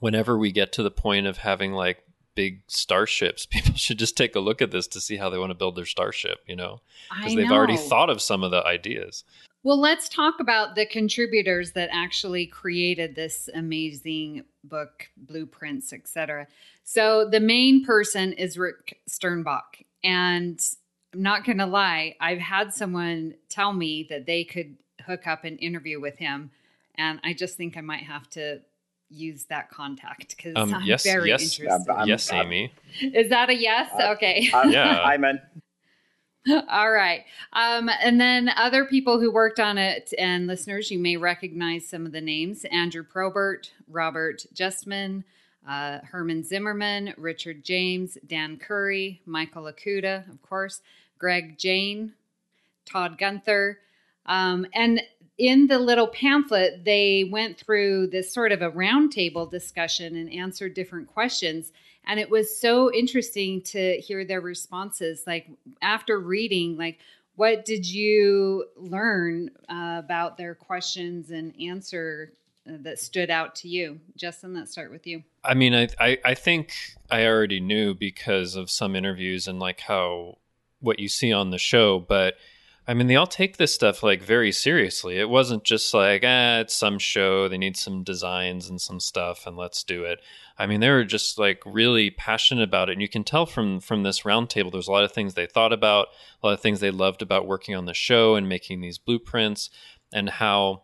whenever we get to the point of having like big starships, people should just take a look at this to see how they want to build their starship, you know, because they've know. already thought of some of the ideas. Well, let's talk about the contributors that actually created this amazing book, blueprints, et cetera. So the main person is Rick Sternbach. And I'm not going to lie, I've had someone tell me that they could hook up an interview with him. And I just think I might have to use that contact because um, I'm yes, very yes. interested. I'm, I'm, yes, Amy. Is that a yes? I'm, okay. I'm, yeah, I'm in. All right. Um, and then other people who worked on it and listeners, you may recognize some of the names. Andrew Probert, Robert Justman, uh, Herman Zimmerman, Richard James, Dan Curry, Michael Okuda, of course, Greg Jane, Todd Gunther. Um, and in the little pamphlet, they went through this sort of a roundtable discussion and answered different questions. And it was so interesting to hear their responses. Like after reading, like, what did you learn uh, about their questions and answer that stood out to you? Justin, let's start with you. I mean, I, I, I think I already knew because of some interviews and like how what you see on the show, but I mean, they all take this stuff like very seriously. It wasn't just like, ah, it's some show. They need some designs and some stuff and let's do it. I mean, they were just like really passionate about it. And you can tell from, from this roundtable, there's a lot of things they thought about, a lot of things they loved about working on the show and making these blueprints, and how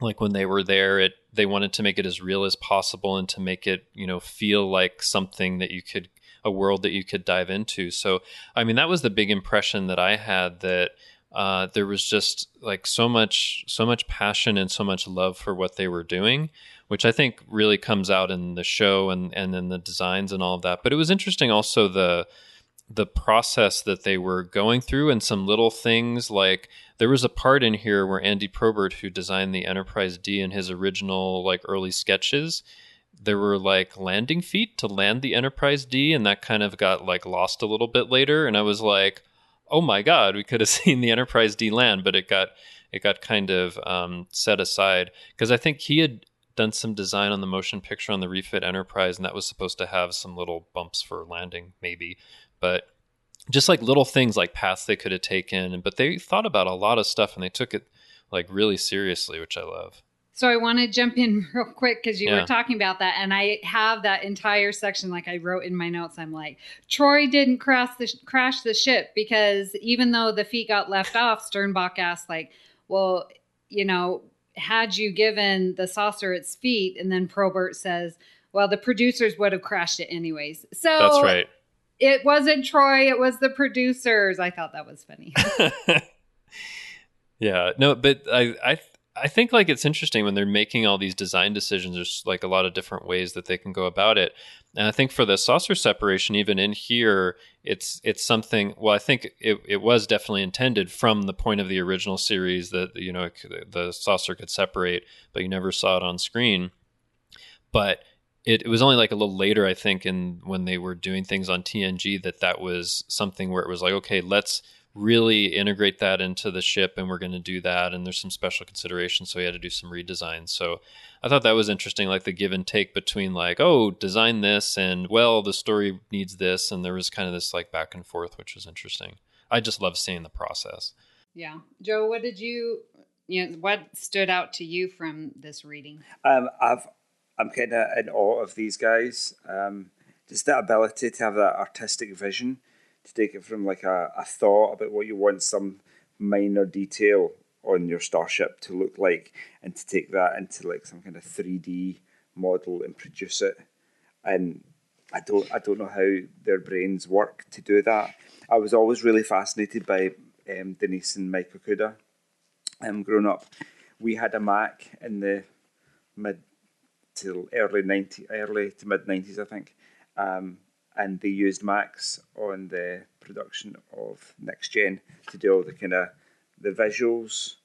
like when they were there, it, they wanted to make it as real as possible and to make it, you know, feel like something that you could, a world that you could dive into. So, I mean, that was the big impression that I had, that Uh, there was just like so much, so much passion and so much love for what they were doing, which I think really comes out in the show and, and in the designs and all of that. But it was interesting also the, the process that they were going through, and some little things like there was a part in here where Andy Probert, who designed the Enterprise-D in his original like early sketches, there were like landing feet to land the Enterprise-D, and that kind of got like lost a little bit later. And I was like, oh my God, we could have seen the Enterprise-D land, but it got it got kind of um, set aside, because I think he had done some design on the motion picture on the refit Enterprise, and that was supposed to have some little bumps for landing, maybe, but just like little things like paths they could have taken. But they thought about a lot of stuff and they took it like really seriously, which I love. So I want to jump in real quick because you yeah. were talking about that. And I have that entire section, like I wrote in my notes, I'm like, Troy didn't crash the, crash the ship, because even though the feet got left off, Sternbach asked like, well, you know, had you given the saucer its feet? And then Probert says, well, the producers would have crashed it anyways. So that's right. It wasn't Troy. It was the producers. I thought that was funny. yeah, no, but I, I, I think like it's interesting when they're making all these design decisions, there's like a lot of different ways that they can go about it. And I think for the saucer separation, even in here, it's it's something, well, I think it, it was definitely intended from the point of the original series that, you know, it, the saucer could separate, but you never saw it on screen. But it, it was only like a little later, I think, in when they were doing things on T N G, that that was something where it was like, okay, let's really integrate that into the ship, and we're going to do that, and there's some special considerations, so we had to do some redesigns. So I thought that was interesting, like the give and take between like, oh, design this, and well, the story needs this, and there was kind of this like back and forth, which was interesting. I just love seeing the process. Yeah. Joe, what did you, you know, what stood out to you from this reading? Um, I've, I'm kind of in awe of these guys. Um, just that ability to have that artistic vision, to take it from like a, a thought about what you want some minor detail on your starship to look like, and to take that into like some kind of three D model and produce it. And I don't I don't know how their brains work to do that. I was always really fascinated by um, Denise and Mike Okuda. Um, growing up, we had a Mac in the mid to early ninety, early to mid nineties, I think. Um, And they used Max on the production of Next Gen to do all the kind of the visuals.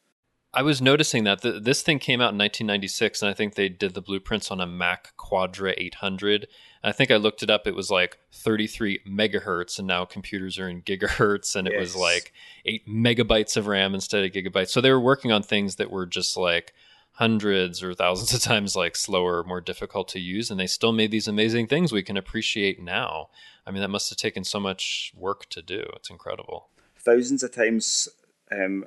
I was noticing that the, this thing came out in nineteen ninety-six, and I think they did the blueprints on a Mac Quadra eight hundred. I think I looked it up. It was like thirty-three megahertz, and now computers are in gigahertz, and yes. It was like eight megabytes of RAM instead of gigabytes. So they were working on things that were just like hundreds or thousands of times like slower, more difficult to use, and they still made these amazing things we can appreciate now. I mean, that must have taken so much work to do. It's incredible. Thousands of times um,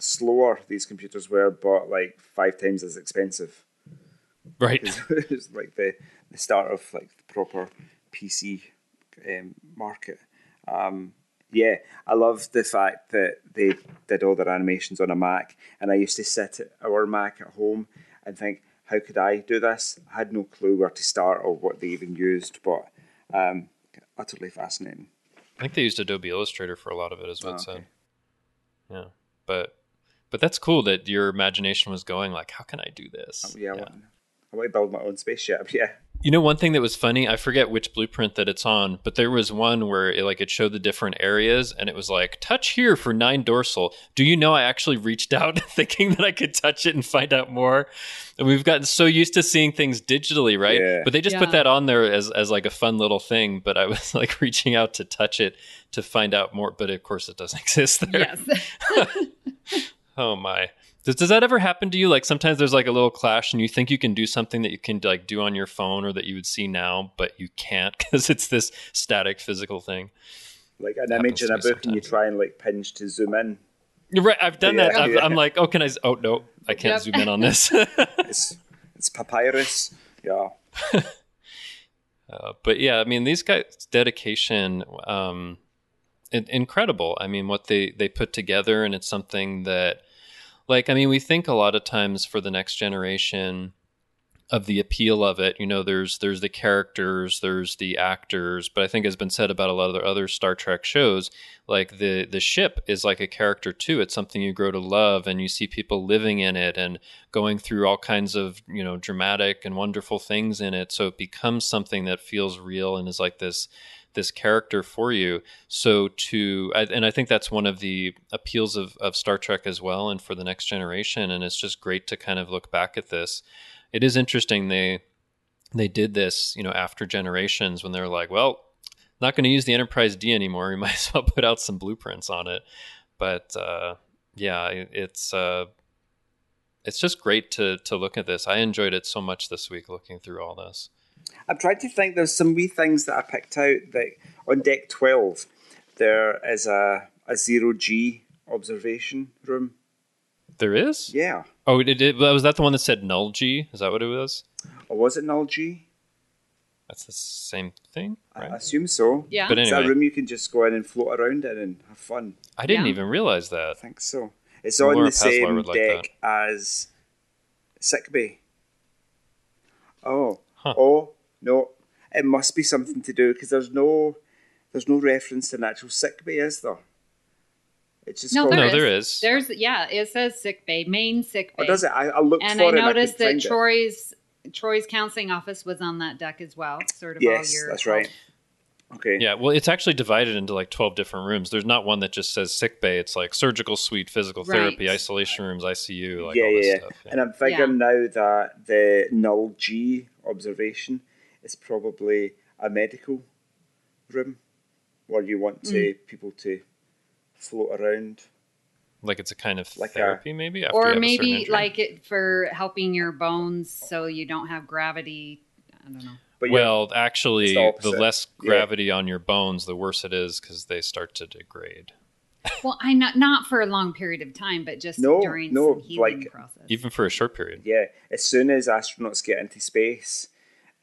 slower these computers were, but like five times as expensive. Right. It was like the, the start of like the proper P C um, market. Um, Yeah, I love the fact that they did all their animations on a Mac, and I used to sit at our Mac at home and think, how could I do this? I had no clue where to start or what they even used, but um, utterly fascinating. I think they used Adobe Illustrator for a lot of it, as well. Oh, okay. Said. Yeah, but but that's cool that your imagination was going like, how can I do this? Oh, yeah, yeah. I, want, I want to build my own spaceship, yeah. You know, one thing that was funny, I forget which blueprint that it's on, but there was one where it, like, it showed the different areas, and it was like, touch here for nine dorsal. Do you know I actually reached out thinking that I could touch it and find out more? And we've gotten so used to seeing things digitally, right? Yeah. But they just yeah. put that on there as, as like a fun little thing, but I was like reaching out to touch it to find out more, but of course it doesn't exist there. Yes. Oh my. Does, does that ever happen to you? Like sometimes there's like a little clash and you think you can do something that you can like do on your phone or that you would see now, but you can't because it's this static physical thing. Like an image in a book and you try and like pinch to zoom in. You're right. I've done yeah, that. I've, yeah. I'm like, oh, can I? Oh, no, I can't yep. zoom in on this. it's, it's papyrus. Yeah. uh, but yeah, I mean, these guys' dedication, um, it, incredible. I mean, what they, they put together, and it's something that, like, I mean, we think a lot of times for the Next Generation of the appeal of it, you know, there's there's the characters, there's the actors, but I think has been said about a lot of the other Star Trek shows, like the the ship is like a character too. It's something you grow to love, and you see people living in it and going through all kinds of, you know, dramatic and wonderful things in it. So it becomes something that feels real and is like this this character for you. So to, and I think that's one of the appeals of, of Star Trek as well, and for the Next Generation. And it's just great to kind of look back at this. It is interesting. They, they did this, you know, after Generations, when they were like, well, not going to use the Enterprise-D anymore. We might as well put out some blueprints on it. But uh, yeah, it, it's, uh, it's just great to, to look at this. I enjoyed it so much this week, looking through all this. I'm trying to think. There's some wee things that I picked out. That on deck twelve, there is a a zero G observation room. There is? Yeah. Oh, it, it, was that the one that said null G? Is that what it was? Or was it null G? That's the same thing, right? I assume so. Yeah. But anyway. It's a room you can just go in and float around in and have fun. I didn't yeah. even realize that. I think so. It's on Laura the same like deck that. as sickbay. Oh. Huh. Oh. No, it must be something to do, because there's no, there's no reference to an actual sick bay, is there? It's just no, there, no is. there is. There's yeah, it says sick bay, main sick bay. Oh, does it? I, I looked and for I it. And I noticed that Troy's it. Troy's counseling office was on that deck as well. Sort of yes, all year. Yes, that's right. Okay. Yeah, well, it's actually divided into like twelve different rooms. There's not one that just says sick bay. It's like surgical suite, physical right. therapy, isolation rooms, I C U, like yeah, all this yeah. stuff. Yeah. And I'm figuring yeah. now that the null G observation. It's probably a medical room where you want to mm. people to float around. Like it's a kind of like therapy, a, maybe? After or maybe like it for helping your bones so you don't have gravity. I don't know. But well, yeah, actually, the, the less gravity yeah. on your bones, the worse it is, because they start to degrade. Well, I not not for a long period of time, but just no, during no, some healing like, process. Even for a short period. Yeah. As soon as astronauts get into space...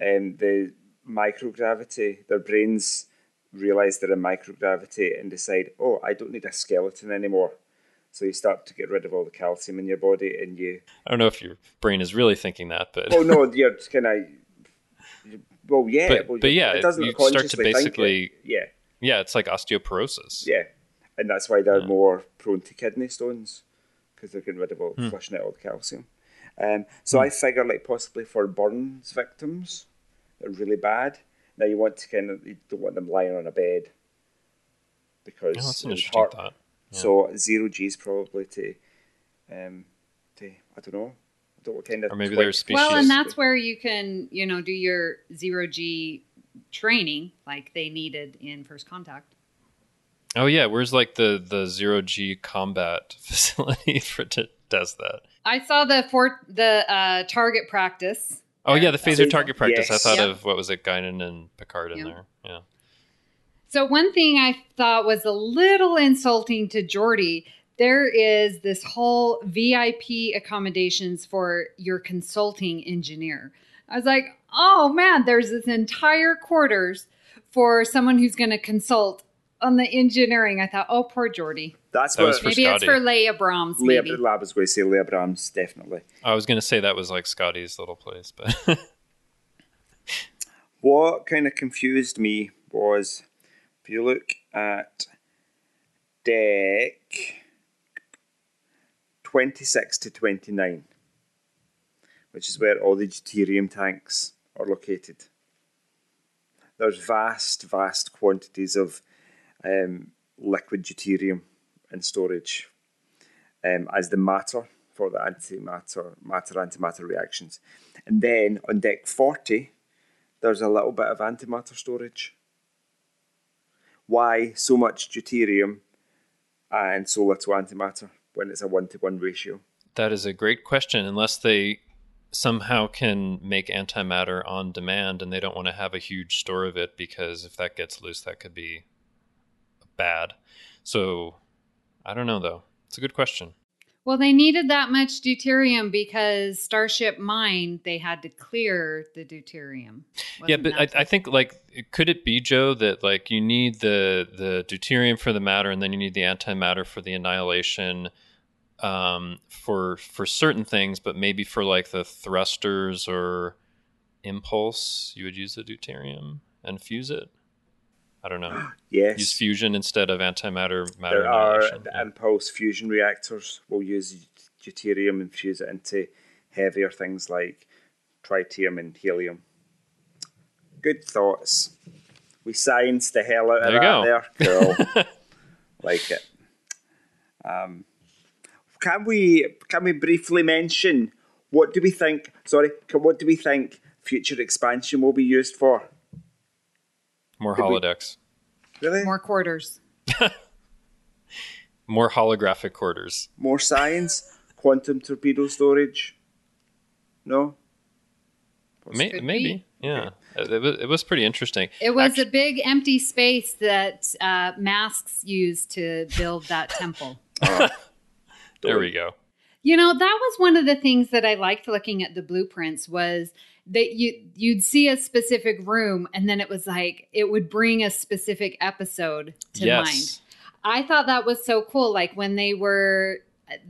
Um, the microgravity, their brains realize they're in microgravity and decide, oh, I don't need a skeleton anymore. So you start to get rid of all the calcium in your body, and you... I don't know if your brain is really thinking that, but... Oh, no, you're kind of... Well, yeah. But, well, but yeah, it doesn't you start to basically... Yeah. Yeah, it's like osteoporosis. Yeah, and that's why they're yeah. more prone to kidney stones, because they're getting rid of all, hmm. flushing out all the calcium. Um, so hmm. I figure like possibly for burns victims, they're really bad. Now you want to kind of, you don't want them lying on a bed because oh, that's an interesting heart. thought. Yeah. So zero G's probably to, um, to I don't know, I don't know what kind of or maybe there's species. Well, and that's where you can you know do your zero G training like they needed in First Contact. Oh yeah, where's like the the zero G combat facility for to does that? I saw the for, the uh, target practice. Oh, yeah, the phaser target practice. Yes. I thought yep. of, what was it, Guinan and Picard in yep. there. Yeah. So one thing I thought was a little insulting to Geordi, there is this whole V I P accommodations for your consulting engineer. I was like, oh, man, there's this entire quarters for someone who's going to consult on the engineering. I thought, oh, poor Geordi. That's that what it, maybe Scotty. It's for Leah Brahms. Leah, maybe. I was going to say Leah Brahms, definitely. I was going to say that was like Scotty's little place, but what kind of confused me was if you look at deck twenty-six to twenty-nine, which is where all the deuterium tanks are located. There's vast, vast quantities of um, liquid deuterium in storage um, as the matter for the antimatter, matter-antimatter reactions. And then on deck forty, there's a little bit of antimatter storage. Why so much deuterium and so little antimatter when it's a one-to-one ratio? That is a great question, unless they somehow can make antimatter on demand and they don't want to have a huge store of it, because if that gets loose, that could be bad. So I don't know, though. It's a good question. Well, they needed that much deuterium because Starship Mine, they had to clear the deuterium. Wasn't yeah, but I, I think, like, could it be, Joe, that, like, you need the, the deuterium for the matter and then you need the antimatter for the annihilation um, for for certain things, but maybe for, like, the thrusters or impulse, you would use the deuterium and fuse it? I don't know. Yes. Use fusion instead of antimatter. Matter there are the yeah. impulse fusion reactors. We'll use deuterium and fuse it into heavier things like tritium and helium. Good thoughts. We scienced the hell out there of that go. There. Cool. Like it. Um, can we can we briefly mention what do we think? Sorry, can, what do we think future expansion will be used for? More holodecks. Really? More quarters. More holographic quarters. More science? Quantum torpedo storage? No? May- maybe. Be. Yeah. Okay. It, was, it was pretty interesting. It was Actually, a big empty space that uh, masks used to build that temple. Oh. There we go. You know, that was one of the things that I liked looking at the blueprints was that you, you'd see a specific room and then it was like, it would bring a specific episode to yes. mind. I thought that was so cool. Like when they were,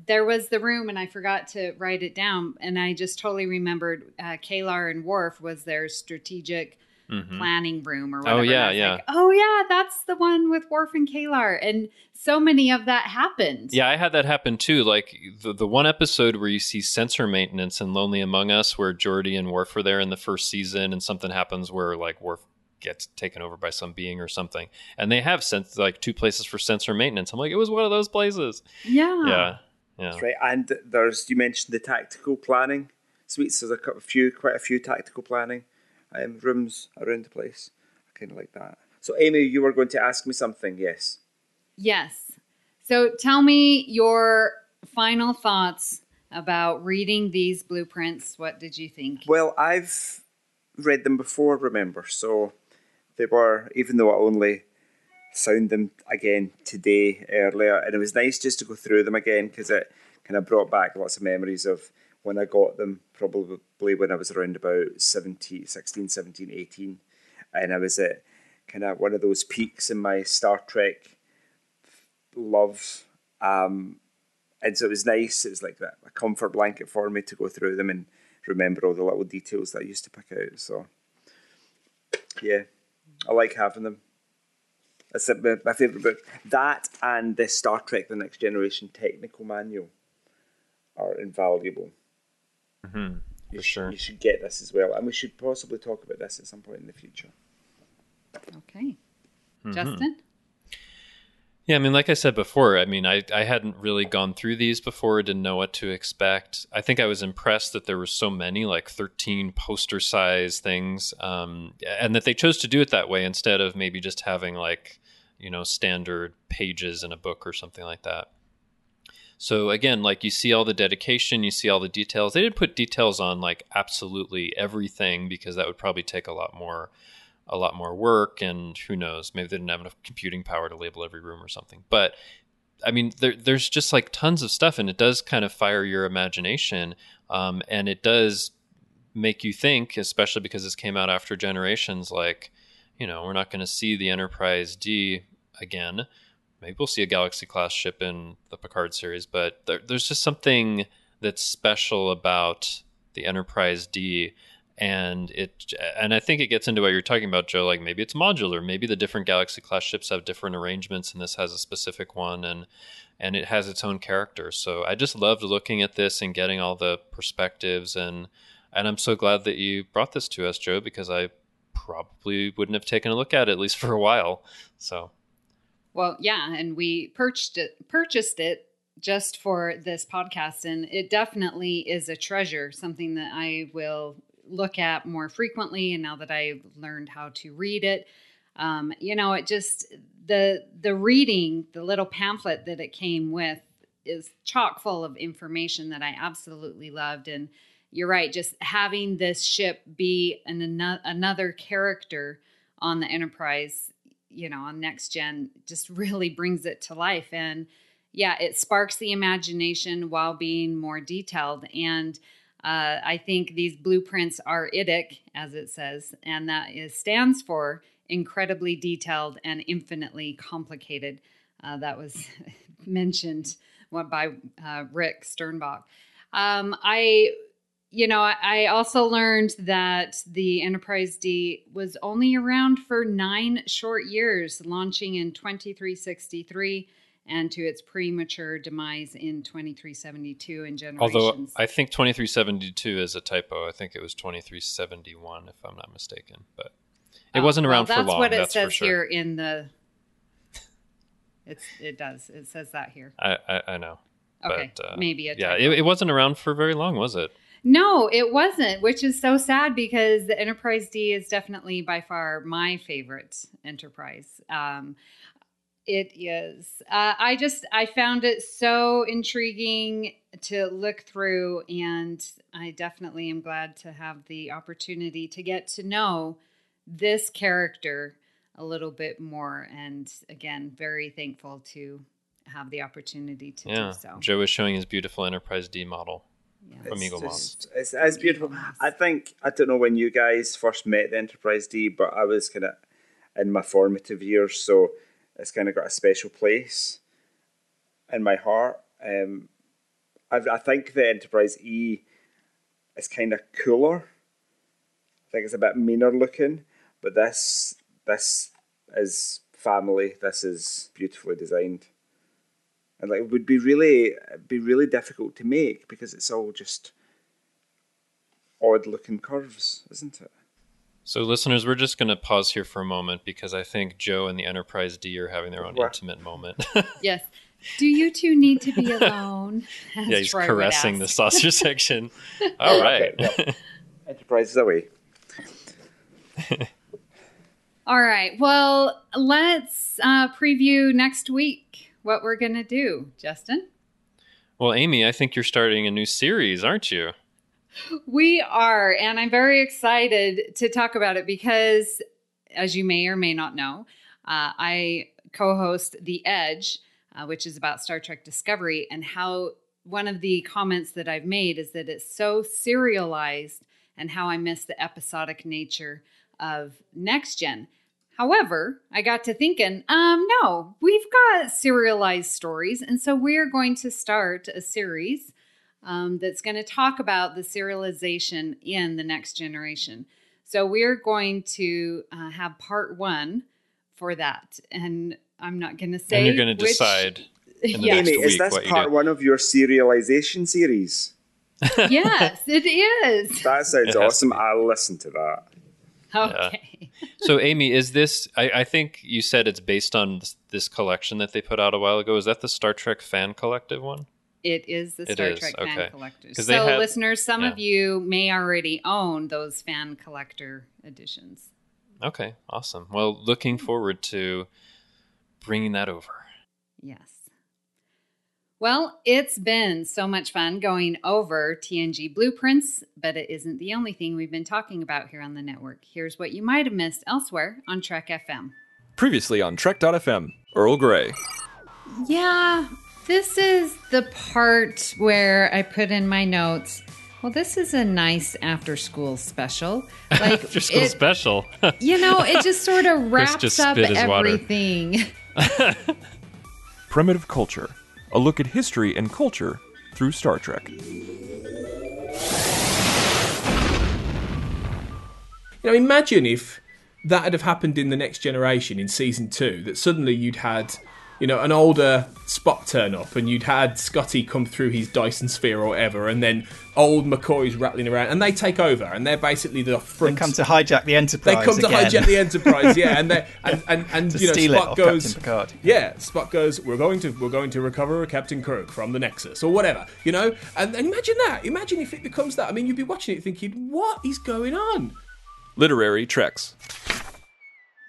there was the room and I forgot to write it down. And I just totally remembered uh, K'Ehleyr and Worf was their strategic mm-hmm. planning room or whatever. Oh yeah, yeah. Like, oh yeah, that's the one with Worf and K'Ehleyr. And so many of that happened. Yeah, I had that happen too. Like the, the one episode where you see sensor maintenance in Lonely Among Us where Geordi and Worf were there in the first season and something happens where like Worf gets taken over by some being or something. And they have sent like two places for sensor maintenance. I'm like, it was one of those places. Yeah. Yeah. Yeah. That's right. And there's you mentioned the tactical planning suites. So there's a few quite a few tactical planning. Um, rooms around the place. I kind of like that. So, Amy, you were going to ask me something, yes? Yes. So, tell me your final thoughts about reading these blueprints. What did you think? Well, I've read them before, remember. So, they were, even though I only found them again today, earlier, and it was nice just to go through them again because it kind of brought back lots of memories of when I got them, probably when I was around about seventeen, sixteen, seventeen, eighteen. And I was at kind of one of those peaks in my Star Trek love. Um, and so it was nice. It was like that, a comfort blanket for me to go through them and remember all the little details that I used to pick out. So, yeah, I like having them. That's my favourite book. That and the Star Trek The Next Generation Technical Manual are invaluable. Mm-hmm, for you should, sure. You should get this as well. And we should possibly talk about this at some point in the future. Okay. Mm-hmm. Justin? Yeah, I mean, like I said before, I mean, I, I hadn't really gone through these before, didn't know what to expect. I think I was impressed that there were so many, like thirteen poster size things, um, and that they chose to do it that way instead of maybe just having like, you know, standard pages in a book or something like that. So again, like you see all the dedication, you see all the details. They didn't put details on like absolutely everything because that would probably take a lot more, a lot more work. And who knows, maybe they didn't have enough computing power to label every room or something. But I mean, there, there's just like tons of stuff, and it does kind of fire your imagination, um, and it does make you think, especially because this came out after Generations. Like, you know, we're not going to see the Enterprise-D again. Maybe we'll see a Galaxy-class ship in the Picard series, but there, there's just something that's special about the Enterprise-D, and it, and I think it gets into what you're talking about, Joe. Like maybe it's modular, maybe the different Galaxy-class ships have different arrangements, and this has a specific one, and and it has its own character. So I just loved looking at this and getting all the perspectives, and And I'm so glad that you brought this to us, Joe, because I probably wouldn't have taken a look at it, at least for a while. So, well, yeah, and we purchased it, purchased it just for this podcast, and it definitely is a treasure, something that I will look at more frequently. And now that I've learned how to read it, um, you know, it just, the the reading, the little pamphlet that it came with is chock full of information that I absolutely loved. And you're right, just having this ship be an another character on the Enterprise, you know, on Next Gen, just really brings it to life. And yeah, it sparks the imagination while being more detailed. And uh, I think these blueprints are I D I C, as it says, and that is, stands for incredibly detailed and infinitely complicated. Uh, that was mentioned by uh, Rick Sternbach. Um, I, you know, I also learned that the Enterprise-D was only around for nine short years, launching in twenty-three sixty-three and to its premature demise in twenty-three seventy-two in Generations. Although I think twenty-three seventy-two is a typo. I think it was twenty-three seventy-one, if I'm not mistaken. But it oh, wasn't around well, for long. That's what it says sure. here in the... It's, it does. It says that here. I, I, I know. Okay, but, uh, maybe a typo. Yeah, it, it wasn't around for very long, was it? No, it wasn't, which is so sad because the Enterprise-D is definitely by far my favorite Enterprise. Um, it is. Uh, I just, I found it so intriguing to look through, and I definitely am glad to have the opportunity to get to know this character a little bit more. And again, very thankful to have the opportunity to yeah. do so. Joe is showing his beautiful Enterprise-D model. Yeah. From Eagle Moss. It's, it's beautiful. I think, I don't know when you guys first met the Enterprise-D, but I was kind of in my formative years, so it's kind of got a special place in my heart. Um, I, I think the Enterprise E is kind of cooler. I think it's a bit meaner looking, but this this is family. This is beautifully designed. And like, it would be really, be really difficult to make because it's all just odd-looking curves, isn't it? So, listeners, we're just going to pause here for a moment because I think Joe and the Enterprise-D are having their own wow. intimate moment. Yes. Do you two need to be alone? Yeah, he's Troy caressing the saucer section. All right. Okay, yep. Enterprise is away. All right. Well, let's uh, preview next week. What we're going to do, Justin? Well, Amy, I think you're starting a new series, aren't you? We are, and I'm very excited to talk about it because, as you may or may not know, uh, I co-host The Edge, uh, which is about Star Trek Discovery, and how one of the comments that I've made is that it's so serialized and how I miss the episodic nature of Next Gen. However, I got to thinking, um, no, we've got serialized stories. And so we're going to start a series um, that's going to talk about the serialization in the Next Generation. So we're going to uh, have part one for that. And I'm not going to say. And you're going to decide in the yeah. next Amy, week is this what part you one of your serialization series? Yes, it is. That sounds awesome. I'll listen to that. Okay. Yeah. So, Amy, is this, I, I think you said it's based on this, this collection that they put out a while ago. Is that the Star Trek Fan Collective one? It is the Star it Trek is. Fan okay. Collective. So, had, listeners, some yeah. of you may already own those fan collector editions. Okay, awesome. Well, looking forward to bringing that over. Yes. Well, it's been so much fun going over T N G blueprints, but it isn't the only thing we've been talking about here on the network. Here's what you might have missed elsewhere on Trek F M. Previously on Trek dot F M, Earl Grey. Yeah, this is the part where I put in my notes, well, this is a nice after-school special. Like after-school special. You know, it just sort of wraps up everything. Primitive culture. A look at history and culture through Star Trek. You know, imagine if that had have happened in The Next Generation in season two, that suddenly you'd had, you know, an older Spock turn up, and you'd had Scotty come through his Dyson sphere or whatever, and then old McCoy's rattling around, and they take over, and they're basically the front. They come to hijack the Enterprise. They come to again. hijack the Enterprise, yeah, and they and and, and you know, Spock goes, yeah, Spock goes, we're going to we're going to recover Captain Kirk from the Nexus or whatever, you know, and, and imagine that, imagine if it becomes that. I mean, you'd be watching it thinking, what is going on? Literary Treks.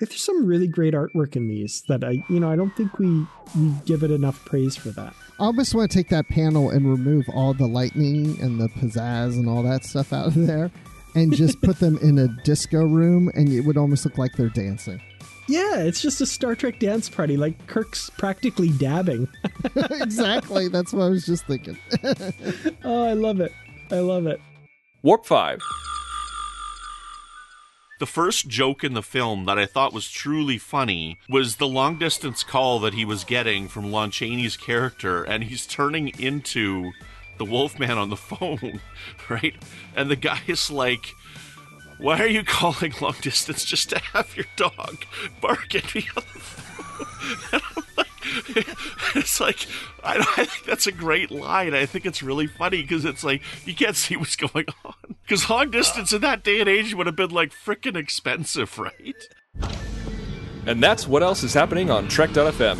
There's some really great artwork in these that I, you know, I don't think we, we give it enough praise for that. I almost want to take that panel and remove all the lightning and the pizzazz and all that stuff out of there and just put them in a disco room, and it would almost look like they're dancing. Yeah, it's just a Star Trek dance party. Like, Kirk's practically dabbing. Exactly. That's what I was just thinking. Oh, I love it. I love it. Warp five. The first joke in the film that I thought was truly funny was the long-distance call that he was getting from Lon Chaney's character, and he's turning into the Wolfman on the phone, right? And the guy is like, why are you calling long distance just to have your dog bark at me on the phone? And I'm like, it's like, I, I think that's a great line. I think it's really funny because it's like, you can't see what's going on. Because long distance in that day and age would have been, like, frickin' expensive, right? And that's what else is happening on Trek dot f m.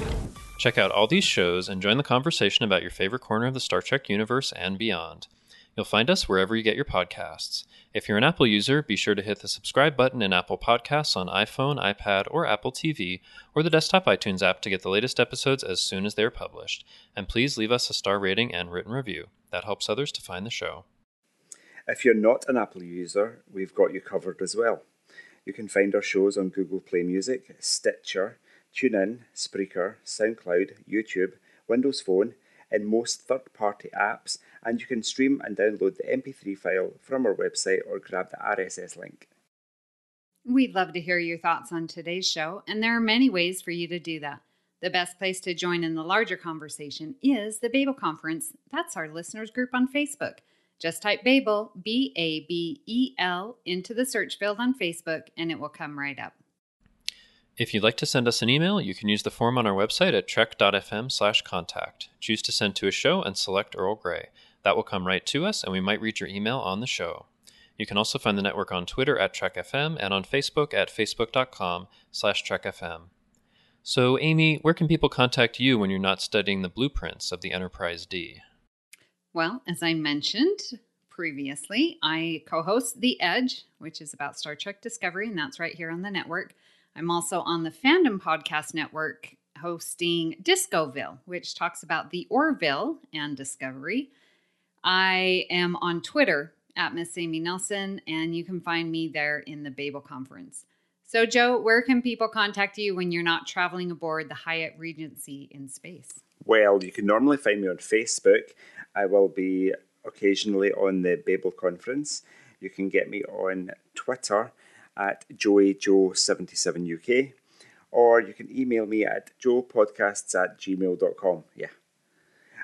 Check out all these shows and join the conversation about your favorite corner of the Star Trek universe and beyond. You'll find us wherever you get your podcasts. If you're an Apple user, be sure to hit the subscribe button in Apple Podcasts on iPhone, iPad, or Apple T V, or the desktop iTunes app to get the latest episodes as soon as they're published. And please leave us a star rating and written review. That helps others to find the show. If you're not an Apple user, we've got you covered as well. You can find our shows on Google Play Music, Stitcher, TuneIn, Spreaker, SoundCloud, YouTube, Windows Phone, and most third-party apps, and you can stream and download the M P three file from our website or grab the R S S link. We'd love to hear your thoughts on today's show, and there are many ways for you to do that. The best place to join in the larger conversation is the Babel Conference. That's our listeners group on Facebook. Just type Babel, B A B E L, into the search field on Facebook, and it will come right up. If you'd like to send us an email, you can use the form on our website at trek dot f m slash contact. Choose to send to a show and select Earl Grey. That will come right to us, and we might read your email on the show. You can also find the network on Twitter at Trek F M and on Facebook at facebook dot com slash Trek F M. So, Amy, where can people contact you when you're not studying the blueprints of the Enterprise-D? Well, as I mentioned previously, I co-host The Edge, which is about Star Trek Discovery, and that's right here on the network. I'm also on the Fandom Podcast Network hosting Discoville, which talks about the Orville and Discovery. I am on Twitter at Miss Amy Nelson, and you can find me there in the Babel Conference. So, Joe, where can people contact you when you're not traveling aboard the Hyatt Regency in space? Well, you can normally find me on Facebook. I will be occasionally on the Babel Conference. You can get me on Twitter at joey joe seventy-seven U K, or you can email me at joe podcasts at gmail dot com. Yeah.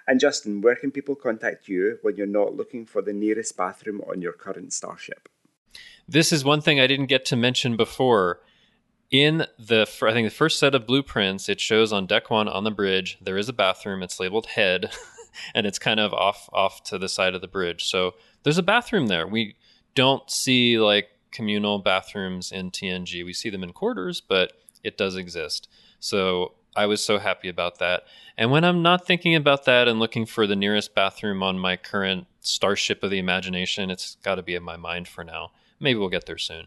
And Justin, where can people contact you when you're not looking for the nearest bathroom on your current starship? This is one thing I didn't get to mention before. In the, I think the first set of blueprints, it shows on deck one on the bridge, there is a bathroom. It's labeled head, and it's kind of off off to the side of the bridge. So there's a bathroom there. We don't see like communal bathrooms in T N G. We see them in quarters, but it does exist. So I was so happy about that. And when I'm not thinking about that and looking for the nearest bathroom on my current starship of the imagination, it's got to be in my mind for now. Maybe we'll get there soon.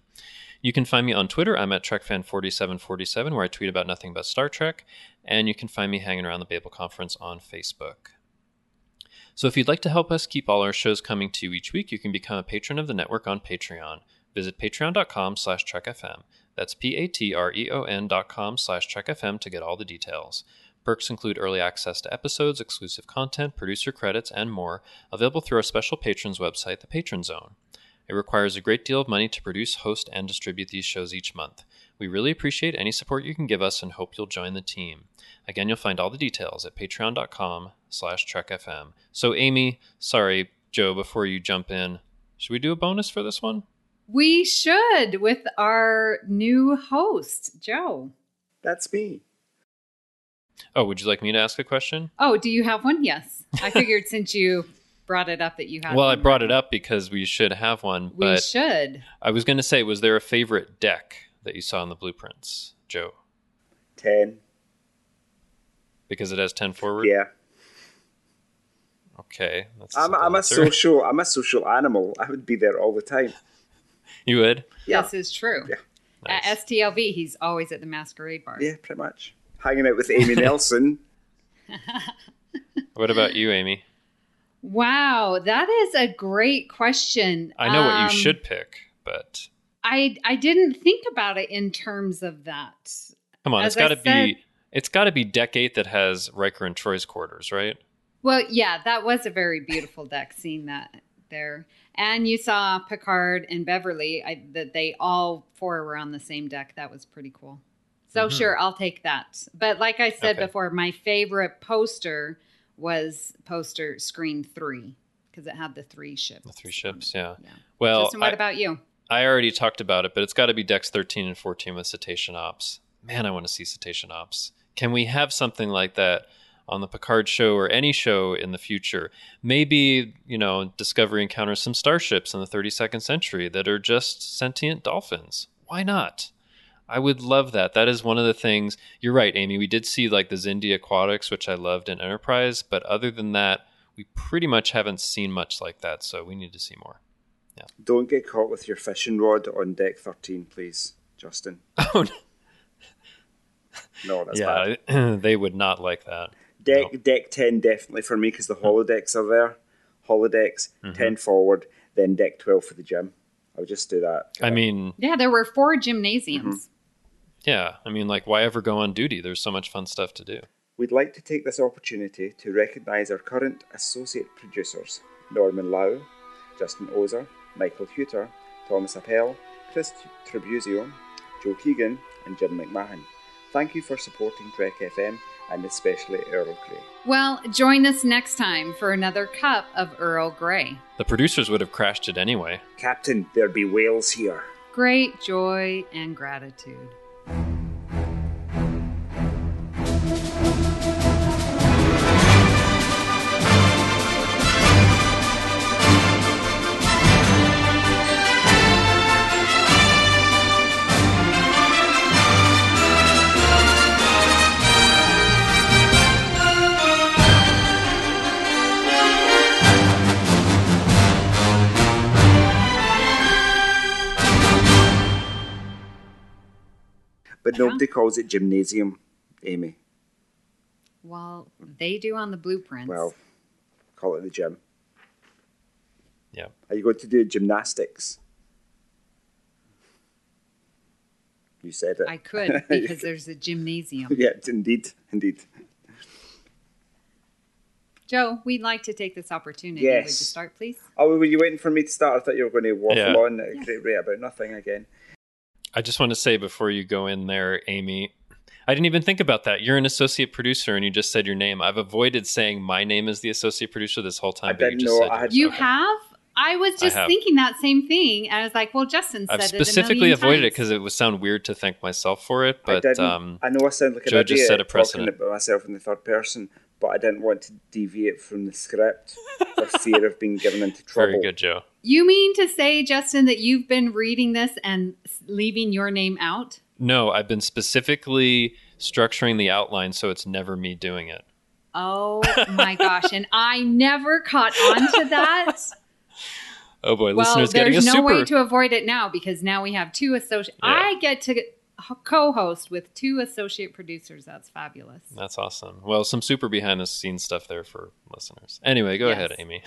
You can find me on Twitter. I'm at Trek Fan forty-seven forty-seven, where I tweet about nothing but Star Trek. And you can find me hanging around the Babel Conference on Facebook. So if you'd like to help us keep all our shows coming to you each week, you can become a patron of the network on Patreon. Visit patreon dot com slash Trek F M. That's P-A-T-R-E-O-N dot com slash TrekFM to get all the details. Perks include early access to episodes, exclusive content, producer credits, and more, available through our special patrons website, the Patron Zone. It requires a great deal of money to produce, host, and distribute these shows each month. We really appreciate any support you can give us and hope you'll join the team. Again, you'll find all the details at patreon dot com slash Trek F M. So, Amy, sorry, Joe, before you jump in, should we do a bonus for this one? We should, with our new host, Joe. That's me. Oh, would you like me to ask a question? Oh, do you have one? Yes. I figured since you brought it up that you had well, one. Well, I brought right? it up because we should have one. But we should. I was going to say, was there a favorite deck that you saw in the blueprints, Joe? ten. Because it has ten forward? Yeah. Okay. That's I'm, I'm a social I'm a social animal. I would be there all the time. You would? Yeah. This is true. Yeah. Nice. At S T L V, he's always at the masquerade bar. Yeah, pretty much. Hanging out with Amy Nelson. What about you, Amy? Wow, that is a great question. I know um, what you should pick, but... I I didn't think about it in terms of that. Come on, As it's got to be it's got to be deck eight that has Riker and Troy's quarters, right? Well, yeah, that was a very beautiful deck, seeing that there. And you saw Picard and Beverly, I, that they all four were on the same deck. That was pretty cool. So mm-hmm. sure, I'll take that. But like I said okay. before, my favorite poster was poster screen three, because it had the three ships. The three ships, yeah. yeah. Well, Justin, what I, about you? I already talked about it, but it's got to be decks thirteen and fourteen with cetacean ops. Man, I want to see cetacean ops. Can we have something like that on the Picard show or any show in the future? Maybe, you know, Discovery encounters some starships in the thirty-second century that are just sentient dolphins. Why not? I would love that. That is one of the things. You're right, Amy. We did see like the Xindi aquatics, which I loved in Enterprise. But other than that, we pretty much haven't seen much like that. So we need to see more. Yeah. Don't get caught with your fishing rod on deck thirteen, please, Justin. Oh, no. No, that's yeah, bad. They would not like that. Deck no. deck ten definitely for me, because the holodecks are there. Holodecks, mm-hmm. ten forward, then deck twelve for the gym. I would just do that. I um, mean... Yeah, there were four gymnasiums. Mm-hmm. Yeah, I mean, like, why ever go on duty? There's so much fun stuff to do. We'd like to take this opportunity to recognize our current associate producers, Norman Lau, Justin Ozer, Michael Huter, Thomas Appel, Chris Tribuzio, Joe Keegan, and Jim McMahon. Thank you for supporting Trek F M and especially Earl Grey. Well, join us next time for another cup of Earl Grey. The producers would have crashed it anyway. Captain, there'd be whales here. Great joy and gratitude. But nobody yeah. calls it gymnasium, Amy. Well, they do on the blueprints. Well, call it the gym. Yeah. Are you going to do gymnastics? You said it. I could, because there's a gymnasium. Yeah, indeed, indeed. Joe, we'd like to take this opportunity. Yes. Would you start, please? Oh, were you waiting for me to start? I thought you were going to waffle yeah. on at a yeah. great rate about nothing again. I just want to say before you go in there, Amy, I didn't even think about that. You're an associate producer, and you just said your name. I've avoided saying my name is the associate producer this whole time. I didn't you just know. Said I had you have? I was just I thinking that same thing. And I was like, well, Justin said I've it specifically a avoided times. It because it would sound weird to thank myself for it. But I, didn't, um, I know I sound like an Joe idiot just set a precedent. Talking about myself in the third person, but I didn't want to deviate from the script for fear of being given into trouble. Very good, Joe. You mean to say, Justin, that you've been reading this and leaving your name out? No, I've been specifically structuring the outline so it's never me doing it. Oh, my gosh. And I never caught on to that. Oh, boy. Well, listeners getting a no super. Well, there's no way to avoid it now, because now we have two associate. Yeah. I get to co-host with two associate producers. That's fabulous. That's awesome. Well, some super behind-the-scenes stuff there for listeners. Anyway, go yes. ahead, Amy.